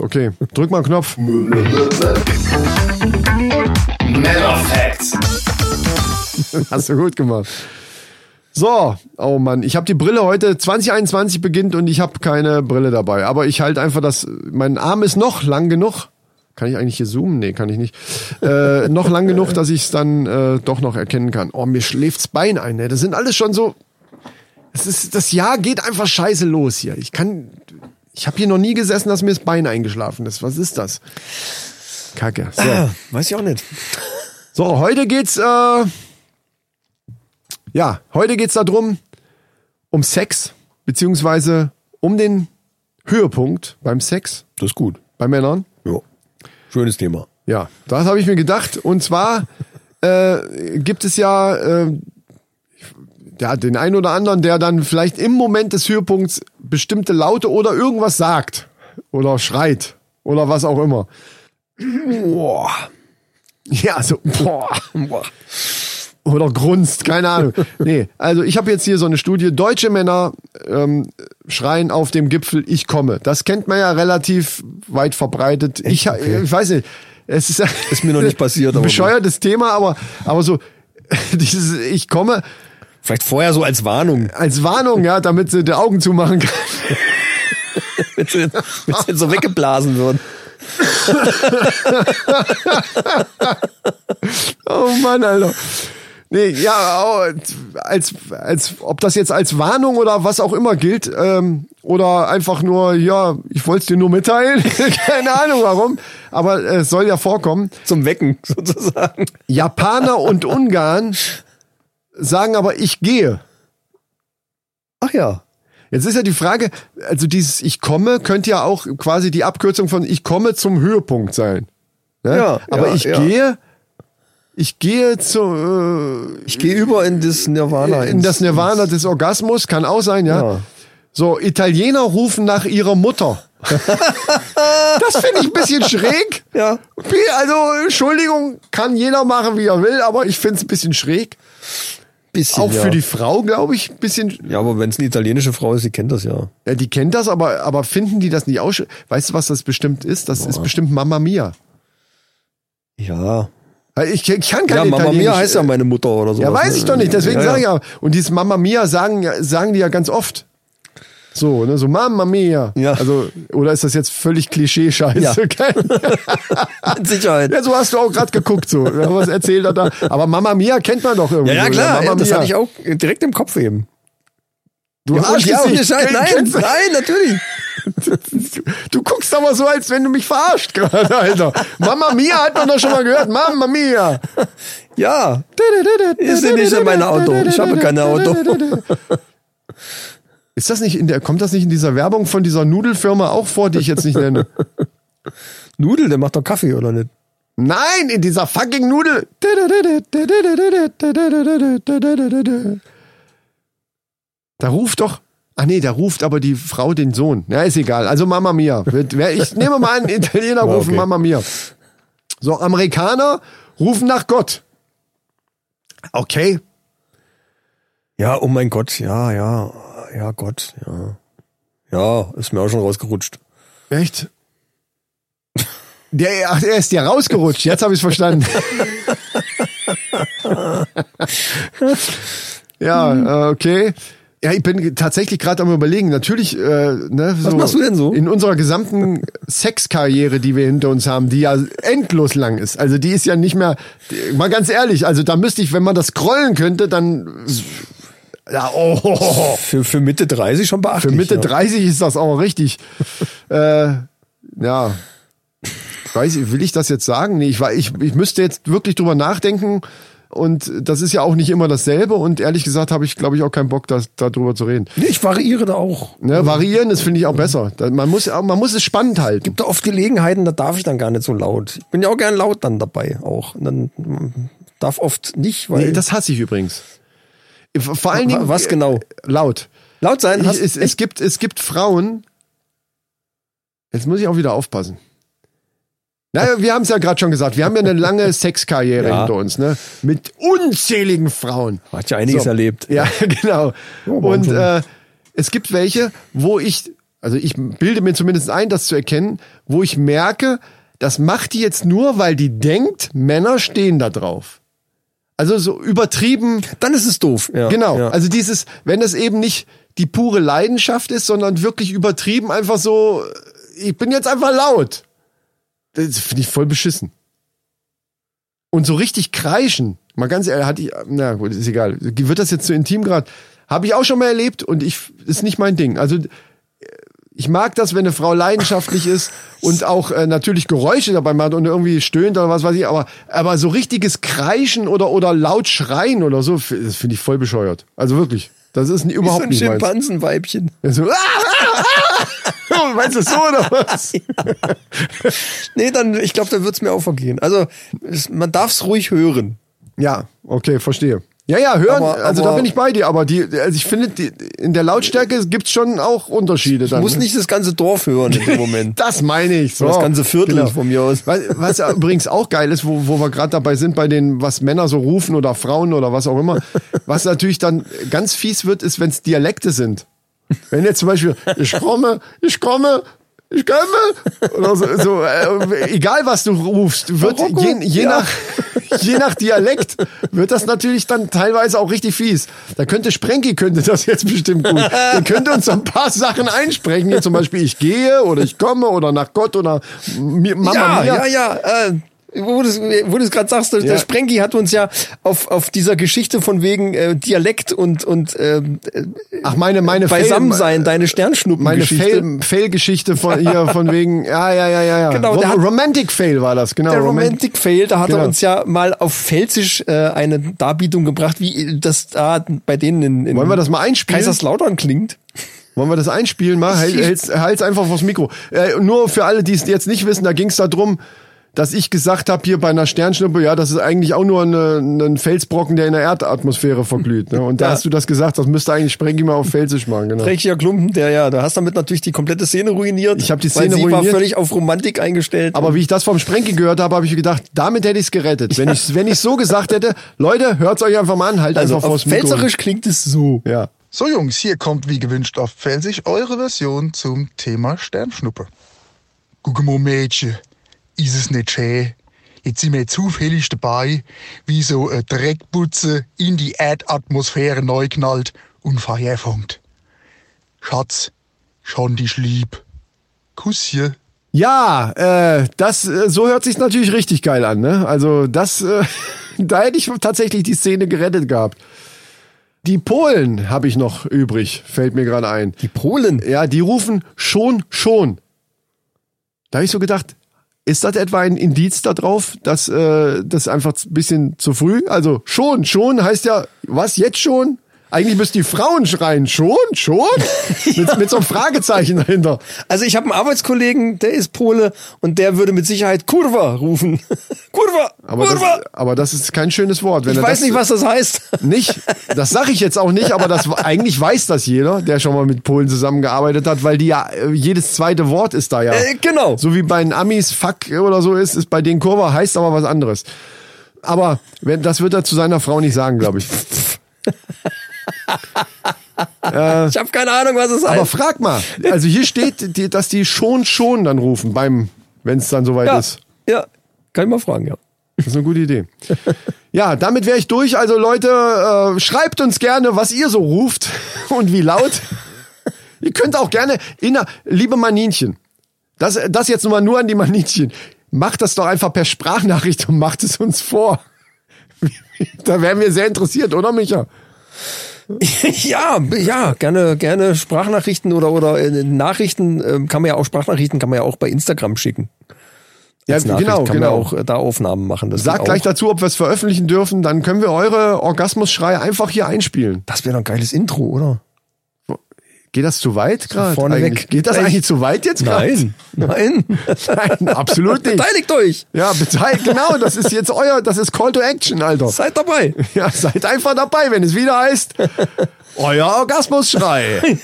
okay. Drück mal einen Knopf. Männerfacts. Hast du gut gemacht. So, oh Mann, ich habe die Brille heute, 2021 beginnt und ich habe keine Brille dabei. Aber ich halte einfach mein Arm ist noch lang genug. Kann ich eigentlich hier zoomen? Nee, kann ich nicht. Noch lang genug, dass ich es dann doch noch erkennen kann. Oh, mir schläft's Bein ein. Ne? Das sind alles schon so... Das Jahr geht einfach scheiße los hier. Ich habe hier noch nie gesessen, dass mir das Bein eingeschlafen ist. Was ist das? Kacke. So. Weiß ich auch nicht. So, heute geht's... heute geht's darum, um Sex, beziehungsweise um den Höhepunkt beim Sex. Das ist gut. Bei Männern. Ja. Schönes Thema. Ja, das habe ich mir gedacht. Und zwar gibt es den einen oder anderen, der dann vielleicht im Moment des Höhepunkts bestimmte Laute oder irgendwas sagt. Oder schreit. Oder was auch immer. Boah. Ja, so. Boah. Boah. Oder grunzt, keine Ahnung. Nee, also ich habe jetzt hier so eine Studie. Deutsche Männer schreien auf dem Gipfel, ich komme. Das kennt man ja relativ weit verbreitet. Ich weiß nicht, es ist mir noch nicht passiert. Ein bescheuertes Thema, aber so dieses ich komme. Vielleicht vorher so als Warnung. Als Warnung, ja, damit sie die Augen zumachen kann. damit sie so weggeblasen würden. Oh Mann, Alter. Nee, ja, als ob das jetzt als Warnung oder was auch immer gilt, oder einfach nur, ja, ich wollte es dir nur mitteilen, keine Ahnung warum, aber es soll ja vorkommen. Zum Wecken sozusagen. Japaner und Ungarn sagen aber, ich gehe. Ach ja. Jetzt ist ja die Frage, also dieses Ich komme könnte ja auch quasi die Abkürzung von Ich komme zum Höhepunkt sein. Ne? Ja, aber ich gehe... Ich gehe zu. Ich gehe über in das Nirvana. In das Nirvana des Orgasmus, kann auch sein, ja. Ja. So, Italiener rufen nach ihrer Mutter. Das finde ich ein bisschen schräg. Ja. Also, Entschuldigung, kann jeder machen, wie er will, aber ich finde es ein bisschen schräg. Bisschen, auch ja. Für die Frau, glaube ich, ein bisschen. Ja, aber wenn es eine italienische Frau ist, die kennt das ja. Ja, die kennt das, aber finden die das nicht auch? Weißt du, was das bestimmt ist? Das ist bestimmt Mamma Mia. Ja. Ich kann keine Italienisch. Ja, Mamma Mia heißt ja meine Mutter oder so. Ja, weiß ich doch nicht, deswegen ja. Sage ich ja. Und dieses Mamma Mia sagen die ja ganz oft. So, ne, so Mamma Mia. Ja. Also, oder ist das jetzt völlig Klischee-Scheiße? Ja. Mit Sicherheit. Ja, so hast du auch gerade geguckt, so. Was erzählt er da? Aber Mamma Mia kennt man doch irgendwie. Ja, ja klar, Mamma Mia. Das hatte ich auch direkt im Kopf eben. Du Arschgesicht. Ja, nein, natürlich. Du guckst aber so, als wenn du mich verarscht gerade, Alter. Mamma Mia hat man doch schon mal gehört. Mamma Mia. Ja. Ist sie nicht in meinem Auto? Ich habe kein Auto. Ist das nicht kommt das nicht in dieser Werbung von dieser Nudelfirma auch vor, die ich jetzt nicht nenne? Nudel, der macht doch Kaffee, oder nicht? Nein, in dieser fucking Nudel. Da ruft doch. Ah nee, da ruft aber die Frau den Sohn. Ja, ist egal. Also Mamma Mia. Ich nehme mal an, Italiener rufen okay. Mamma Mia. So, Amerikaner rufen nach Gott. Okay. Ja, oh mein Gott, ja. Ja, Gott, ja. Ja, ist mir auch schon rausgerutscht. Echt? Der ist ja rausgerutscht, jetzt habe ich es verstanden. Ja, okay. Ja, ich bin tatsächlich gerade am Überlegen. Natürlich, ne, was machst du denn so? In unserer gesamten Sexkarriere, die wir hinter uns haben, die ja endlos lang ist. Also die ist ja nicht mehr, mal ganz ehrlich, also da müsste ich, wenn man das scrollen könnte, dann... Ja, oh. Für Mitte 30 schon beachtlich. Für Mitte 30 ist das auch richtig. Ja. Will ich das jetzt sagen? Nee, ich müsste jetzt wirklich drüber nachdenken. Und das ist ja auch nicht immer dasselbe. Und ehrlich gesagt habe ich, glaube ich, auch keinen Bock, darüber zu reden. Nee, ich variiere da auch. Ne, variieren, das finde ich auch besser. Man muss es spannend halten. Es gibt da oft Gelegenheiten, da darf ich dann gar nicht so laut. Ich bin ja auch gern laut dann dabei auch. Und dann darf oft nicht, weil... Nee, das hasse ich übrigens. Vor allen Dingen, was genau? Laut. Laut sein? Es gibt Frauen. Jetzt muss ich auch wieder aufpassen. Naja, wir haben es ja gerade schon gesagt. Wir haben ja eine lange Sexkarriere hinter uns, ne? Mit unzähligen Frauen. Hat ja einiges erlebt. Ja, genau. Und es gibt welche, wo ich bilde mir zumindest ein, das zu erkennen, wo ich merke, das macht die jetzt nur, weil die denkt, Männer stehen da drauf. Also so übertrieben. Dann ist es doof. Ja, genau. Ja. Also dieses, wenn es eben nicht die pure Leidenschaft ist, sondern wirklich übertrieben, einfach so, ich bin jetzt einfach laut. Das finde ich voll beschissen. Und so richtig kreischen, mal ganz ehrlich, na gut, ist egal. Wird das jetzt zu intim gerade? Habe ich auch schon mal erlebt und ist nicht mein Ding. Also ich mag das, wenn eine Frau leidenschaftlich ist und auch natürlich Geräusche dabei macht und irgendwie stöhnt oder was weiß ich, aber so richtiges Kreischen oder laut schreien oder so, das finde ich voll bescheuert. Also wirklich, das ist überhaupt nicht meins. Wie so ein Schimpansenweibchen. So, meinst du so oder was? Ja. Nee, ich glaube, dann wird's mir auch vergehen. Also man darf's ruhig hören. Ja, okay, verstehe. Ja, hören, also da bin ich bei dir, aber ich finde, in der Lautstärke gibt's schon auch Unterschiede. Du musst nicht das ganze Dorf hören in dem Moment. Das meine ich. So. Das ganze Viertel von mir aus. Was ja übrigens auch geil ist, wo wir gerade dabei sind, bei den, was Männer so rufen oder Frauen oder was auch immer, was natürlich dann ganz fies wird, ist, wenn es Dialekte sind. Wenn jetzt zum Beispiel, ich komme, oder egal was du rufst, wird je nach Dialekt wird das natürlich dann teilweise auch richtig fies. Da Sprengi könnte das jetzt bestimmt gut. Der könnte uns ein paar Sachen einsprechen, hier zum Beispiel ich gehe oder ich komme oder nach Gott oder Mama Mia. Ja. Wo du es gerade sagst, der Sprengi hat uns ja auf dieser Geschichte von wegen Dialekt und ach meine Beisammensein, deine Sternschnuppengeschichte. Meine Fail-Geschichte von wegen, ja. Genau, Romantic Fail war das, genau. Der Romantic Fail, da hat er uns ja mal auf Pfälzisch eine Darbietung gebracht, wie das da bei denen in Wollen wir das mal einspielen? Kaiserslautern klingt. Wollen wir das einspielen? Mal halt's einfach vors Mikro. Nur für alle, die es jetzt nicht wissen, da ging's da drum, dass ich gesagt habe, hier bei einer Sternschnuppe, ja, das ist eigentlich auch nur ein Felsbrocken, der in der Erdatmosphäre verglüht. Ne? Und da hast du das gesagt, das müsste eigentlich Sprengi mal auf Felsisch machen. Genau. Dreckiger Klumpen, da hast damit natürlich die komplette Szene ruiniert. Ich habe die Szene ruiniert. War völlig auf Romantik eingestellt. Aber wie ich das vom Sprengi gehört habe, habe ich gedacht, damit hätte ich es gerettet. Ja. Wenn ich so gesagt hätte, Leute, hört's euch einfach mal an, halt also einfach vors Mikro. Felserisch klingt es so. Ja. So Jungs, hier kommt wie gewünscht auf Felsisch eure Version zum Thema Sternschnuppe. Guck mal Mädchen, ist es nicht schön? Jetzt sind wir zufällig dabei, wie so eine Dreckputze in die Erdatmosphäre neu knallt und Feuer fängt. Schatz, schon dich lieb. Kuss hier. Ja, so hört sich's natürlich richtig geil an, ne? Also da hätte ich tatsächlich die Szene gerettet gehabt. Die Polen habe ich noch übrig, fällt mir gerade ein. Die Polen? Ja, die rufen schon. Da habe ich so gedacht, ist das etwa ein Indiz darauf, dass das einfach ein bisschen zu früh? Also schon heißt ja, was, jetzt schon? Eigentlich müssen die Frauen schreien, schon? Ja. Mit so einem Fragezeichen dahinter. Also ich habe einen Arbeitskollegen, der ist Pole und der würde mit Sicherheit Kurwa rufen. Kurwa! Kurwa! Aber das ist kein schönes Wort. Wenn ich weiß nicht, was das heißt. Nicht, das sage ich jetzt auch nicht, aber eigentlich weiß das jeder, der schon mal mit Polen zusammengearbeitet hat, weil die ja, jedes zweite Wort ist da ja. Genau. So wie bei den Amis Fuck oder so ist bei denen Kurwa, heißt aber was anderes. Aber das wird er zu seiner Frau nicht sagen, glaube ich. Ich habe keine Ahnung, was es heißt. Aber frag mal. Also hier steht, dass die schon dann rufen, wenn es dann soweit ist. Ja, kann ich mal fragen, ja. Das ist eine gute Idee. Ja, damit wäre ich durch. Also Leute, schreibt uns gerne, was ihr so ruft und wie laut. Ihr könnt auch gerne, liebe Maninchen, das jetzt nochmal nur an die Maninchen, macht das doch einfach per Sprachnachricht und macht es uns vor. Da wären wir sehr interessiert, oder Micha? Ja, gerne Sprachnachrichten oder Nachrichten, kann man ja auch bei Instagram schicken. Als ja, genau. Kann man auch da Aufnahmen machen. Sagt gleich dazu, ob wir es veröffentlichen dürfen, dann können wir eure Orgasmusschreie einfach hier einspielen. Das wäre doch ein geiles Intro, oder? Geht das zu weit gerade? Vorneweg. Geht das eigentlich zu weit jetzt gerade? Nein, absolut nicht. Beteiligt euch! Ja, genau, das ist jetzt das ist Call to Action, Alter. Seid dabei. Ja, seid einfach dabei, wenn es wieder heißt, euer Orgasmusschrei.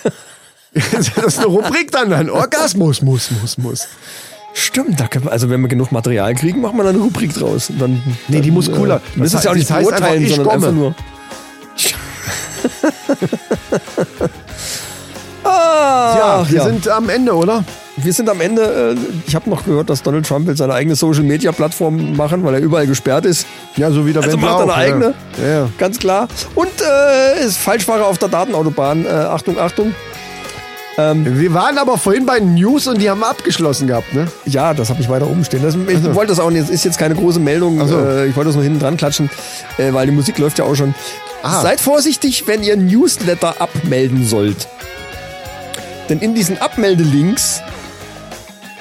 Das ist eine Rubrik dann, Orgasmus, muss. Stimmt, also wenn wir genug Material kriegen, machen wir dann eine Rubrik draus. Nee, die muss cooler. Das ist ja auch nicht beurteilen, sondern einfach nur... Ja, wir sind am Ende, oder? Wir sind am Ende. Ich habe noch gehört, dass Donald Trump will seine eigene Social-Media-Plattform machen, weil er überall gesperrt ist. Ja, so wie der Wendler macht er eine eigene, ja. Ganz klar. Und ist Falschfahrer auf der Datenautobahn. Achtung. Wir waren aber vorhin bei News und die haben wir abgeschlossen gehabt, ne? Ja, das habe ich weiter oben stehen. Ich wollte das auch nicht, ist jetzt keine große Meldung. So. Ich wollte das nur hinten dran klatschen, weil die Musik läuft ja auch schon. Seid vorsichtig, wenn ihr Newsletter abmelden sollt. Denn in diesen Abmeldelinks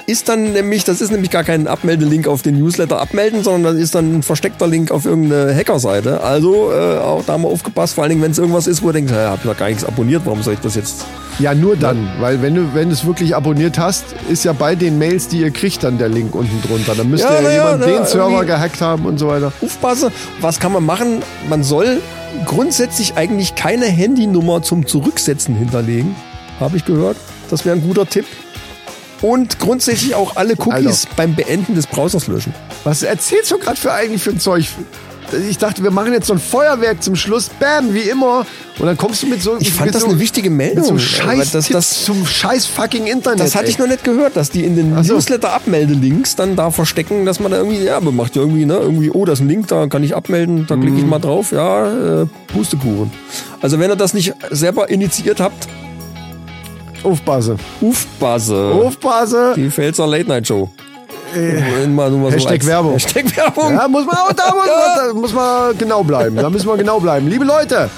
das ist nämlich gar kein Abmeldelink auf den Newsletter abmelden, sondern das ist dann ein versteckter Link auf irgendeine Hackerseite. Also auch da mal aufgepasst, vor allen Dingen, wenn es irgendwas ist, wo ihr denkt, hab ich doch gar nichts abonniert, warum soll ich das jetzt? Ja, nur dann, weil wenn du es wirklich abonniert hast, ist ja bei den Mails, die ihr kriegt, dann der Link unten drunter. Dann müsste jemand den Server gehackt haben und so weiter. Aufpasse, was kann man machen? Man soll grundsätzlich eigentlich keine Handynummer zum Zurücksetzen hinterlegen. Habe ich gehört. Das wäre ein guter Tipp. Und grundsätzlich auch alle Cookies beim Beenden des Browsers löschen. Was erzählst du gerade für ein Zeug? Ich dachte, wir machen jetzt so ein Feuerwerk zum Schluss. Bam, wie immer. Und dann kommst du mit so... Ich fand das eine wichtige Meldung. Zum Scheiß zum scheiß fucking Internet. Das hatte ich noch nicht gehört, dass die in den Newsletter-Abmelde-Links dann da verstecken, dass man da irgendwie... Ja, man macht irgendwie, ne? Irgendwie, oh, da ist ein Link, da kann ich abmelden. Da klicke ich mal drauf. Ja, Pustekuchen. Also wenn ihr das nicht selber initiiert habt... Aufpasse. Die Pfälzer Late-Night-Show. Hashtag Werbung. Ja, muss man auch da muss man genau bleiben. Da müssen wir genau bleiben. Liebe Leute,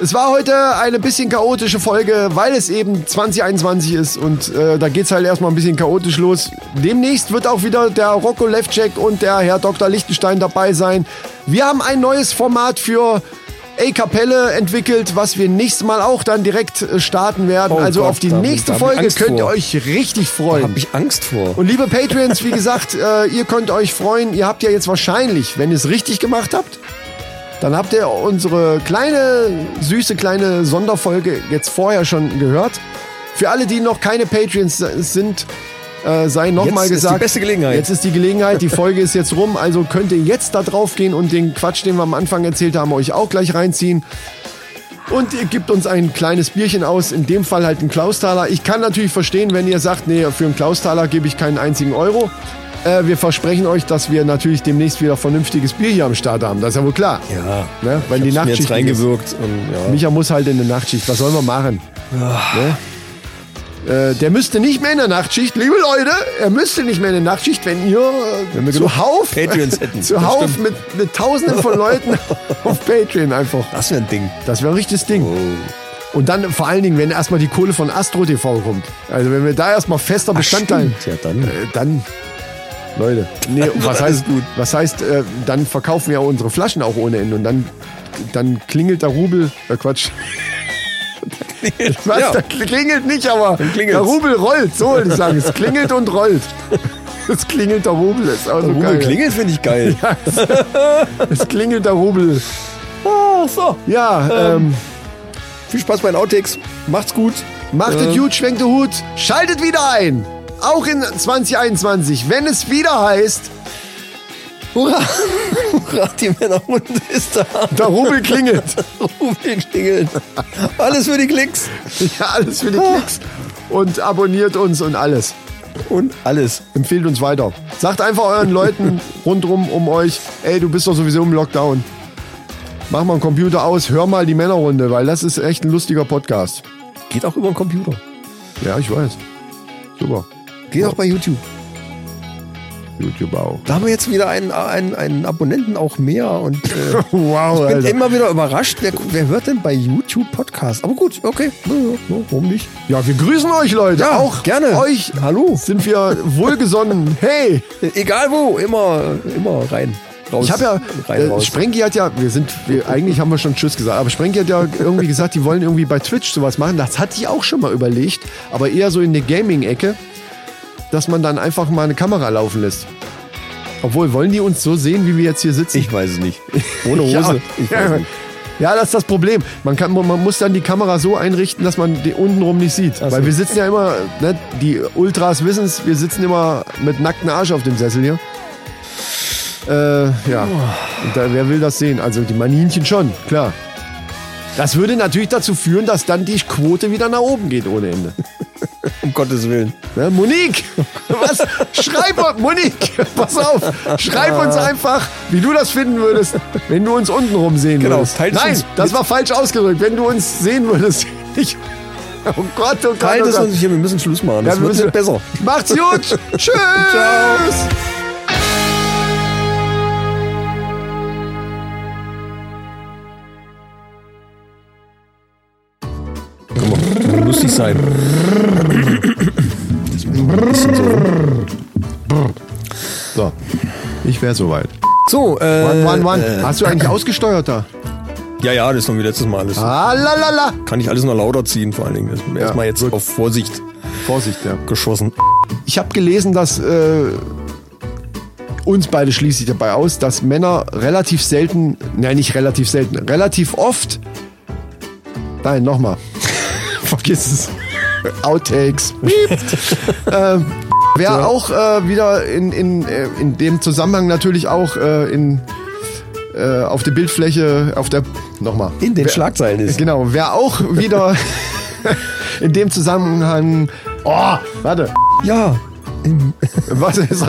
es war heute eine bisschen chaotische Folge, weil es eben 2021 ist und da geht's halt erstmal ein bisschen chaotisch los. Demnächst wird auch wieder der Rocco Lefcek und der Herr Dr. Lichtenstein dabei sein. Wir haben ein neues Format für... Kapelle entwickelt, was wir nächstes Mal auch dann direkt starten werden. Oh, also Gott, auf die nächste Folge könnt ihr euch richtig freuen. Da hab ich Angst vor. Und liebe Patreons, wie gesagt, ihr könnt euch freuen. Ihr habt ja jetzt wahrscheinlich, wenn ihr es richtig gemacht habt, dann habt ihr unsere kleine, süße, kleine Sonderfolge jetzt vorher schon gehört. Für alle, die noch keine Patreons sind, sei nochmal gesagt, ist die beste Gelegenheit. Jetzt ist die Gelegenheit, die Folge ist jetzt rum, also könnt ihr jetzt da drauf gehen und den Quatsch, den wir am Anfang erzählt haben, euch auch gleich reinziehen. Und ihr gebt uns ein kleines Bierchen aus, in dem Fall halt einen Klausthaler. Ich kann natürlich verstehen, wenn ihr sagt, nee, für einen Klausthaler gebe ich keinen einzigen Euro. Wir versprechen euch, dass wir natürlich demnächst wieder vernünftiges Bier hier am Start haben. Das ist ja wohl klar. Ja. Ne? Weil die Nachtschicht jetzt reingewirkt. Und, ja. Micha muss halt in der Nachtschicht. Was sollen wir machen? Ja. Ne? Der müsste nicht mehr in der Nachtschicht, liebe Leute. Er müsste nicht mehr in der Nachtschicht, wenn ihr zuhauf mit Tausenden von Leuten auf Patreon einfach. Das wäre ein Ding. Das wäre ein richtiges Ding. Oh. Und dann vor allen Dingen, wenn erstmal die Kohle von AstroTV kommt. Also wenn wir da erstmal fester Bestandteil. Ja, dann Leute, nee, was heißt, dann verkaufen wir ja unsere Flaschen auch ohne Ende und dann klingelt der Rubel, Quatsch. Was, ja. Da klingelt nicht, aber der Rubel rollt, so würde ich sagen, es klingelt und rollt. Es klingelt der Rubel, ist auch so geil. Der Rubel klingelt, finde ich geil. Ja, es klingelt der Rubel. Ah, so. Ja, viel Spaß bei den Outtakes, macht's gut. Macht es gut, schwenkt den Hut, schaltet wieder ein. Auch in 2021, wenn es wieder heißt, hurra, hurra, die Männerrunde ist da. Der Rubel klingelt. Der Rubel klingelt. Alles für die Klicks. Ja, alles für die Klicks. Und abonniert uns und alles. Und alles. Empfehlt uns weiter. Sagt einfach euren Leuten rundrum um euch, ey, du bist doch sowieso im Lockdown. Mach mal den Computer aus, hör mal die Männerrunde, weil das ist echt ein lustiger Podcast. Geht auch über den Computer. Ja, ich weiß. Super. Geht auch bei YouTube. YouTube auch. Da haben wir jetzt wieder einen Abonnenten auch mehr. Und, wow, ich bin immer wieder überrascht, wer hört denn bei YouTube Podcasts? Aber gut, okay. Warum nicht? Ja, wir grüßen euch, Leute. Ja, auch gerne. Euch. Hallo. Sind wir wohlgesonnen. Hey. Egal wo, immer rein. Raus, ich habe ja, Sprengi hat ja, eigentlich haben wir schon Tschüss gesagt, aber Sprengi hat ja irgendwie gesagt, die wollen irgendwie bei Twitch sowas machen. Das hatte ich auch schon mal überlegt, aber eher so in der Gaming-Ecke. Dass man dann einfach mal eine Kamera laufen lässt. Obwohl, wollen die uns so sehen, wie wir jetzt hier sitzen? Ich weiß es nicht. Ohne Hose. Ich weiß nicht. Ja, das ist das Problem. Man muss dann die Kamera so einrichten, dass man die untenrum nicht sieht. Weil wir sitzen ja immer, ne, die Ultras wissen es, wir sitzen immer mit nacktem Arsch auf dem Sessel hier. Ja. Und wer will das sehen? Also die Maninchen schon, klar. Das würde natürlich dazu führen, dass dann die Quote wieder nach oben geht ohne Ende. Um Gottes Willen. Ja, Monique, was? Monique, pass auf. Schreib uns einfach, wie du das finden würdest, wenn du uns unten rum sehen würdest. Nein, das war falsch ausgedrückt. Wenn du uns sehen würdest. Oh Gott, oh Gott. Teilt es uns hier, wir müssen Schluss machen. Das wird nicht besser. Macht's gut. Tschüss. Ciao. Lustig sein. So, ich wäre soweit. So, hast du eigentlich ausgesteuert da? Ja, das ist noch wie letztes Mal alles. Ah, lalala. Kann ich alles noch lauter ziehen, vor allen Dingen. Erstmal jetzt gut. Auf Vorsicht. Vorsicht, ja. Geschossen. Ich habe gelesen, dass uns beide schließe ich dabei aus, dass Männer relativ oft. Nein, nochmal. Vergiss es. Outtakes. Wer auch wieder in dem Zusammenhang natürlich auch auf der Bildfläche, nochmal. In den Schlagzeilen ist. Genau, wer auch wieder in dem Zusammenhang. Oh, warte. Ja. Was ist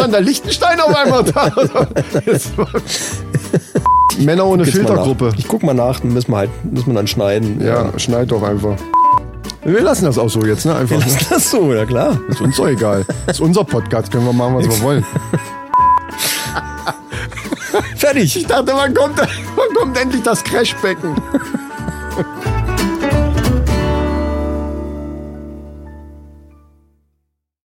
dann der Lichtenstein auf einmal da? Männer ohne Filtergruppe. Ich guck mal nach, dann müssen wir dann schneiden. Ja, schneid doch einfach. Wir lassen das auch so jetzt, ne? Einfach. Wir lassen das so, ja klar. Ist uns doch egal. Ist unser Podcast, können wir machen, was wir wollen. Fertig. Ich dachte, wann kommt endlich das Crashbecken?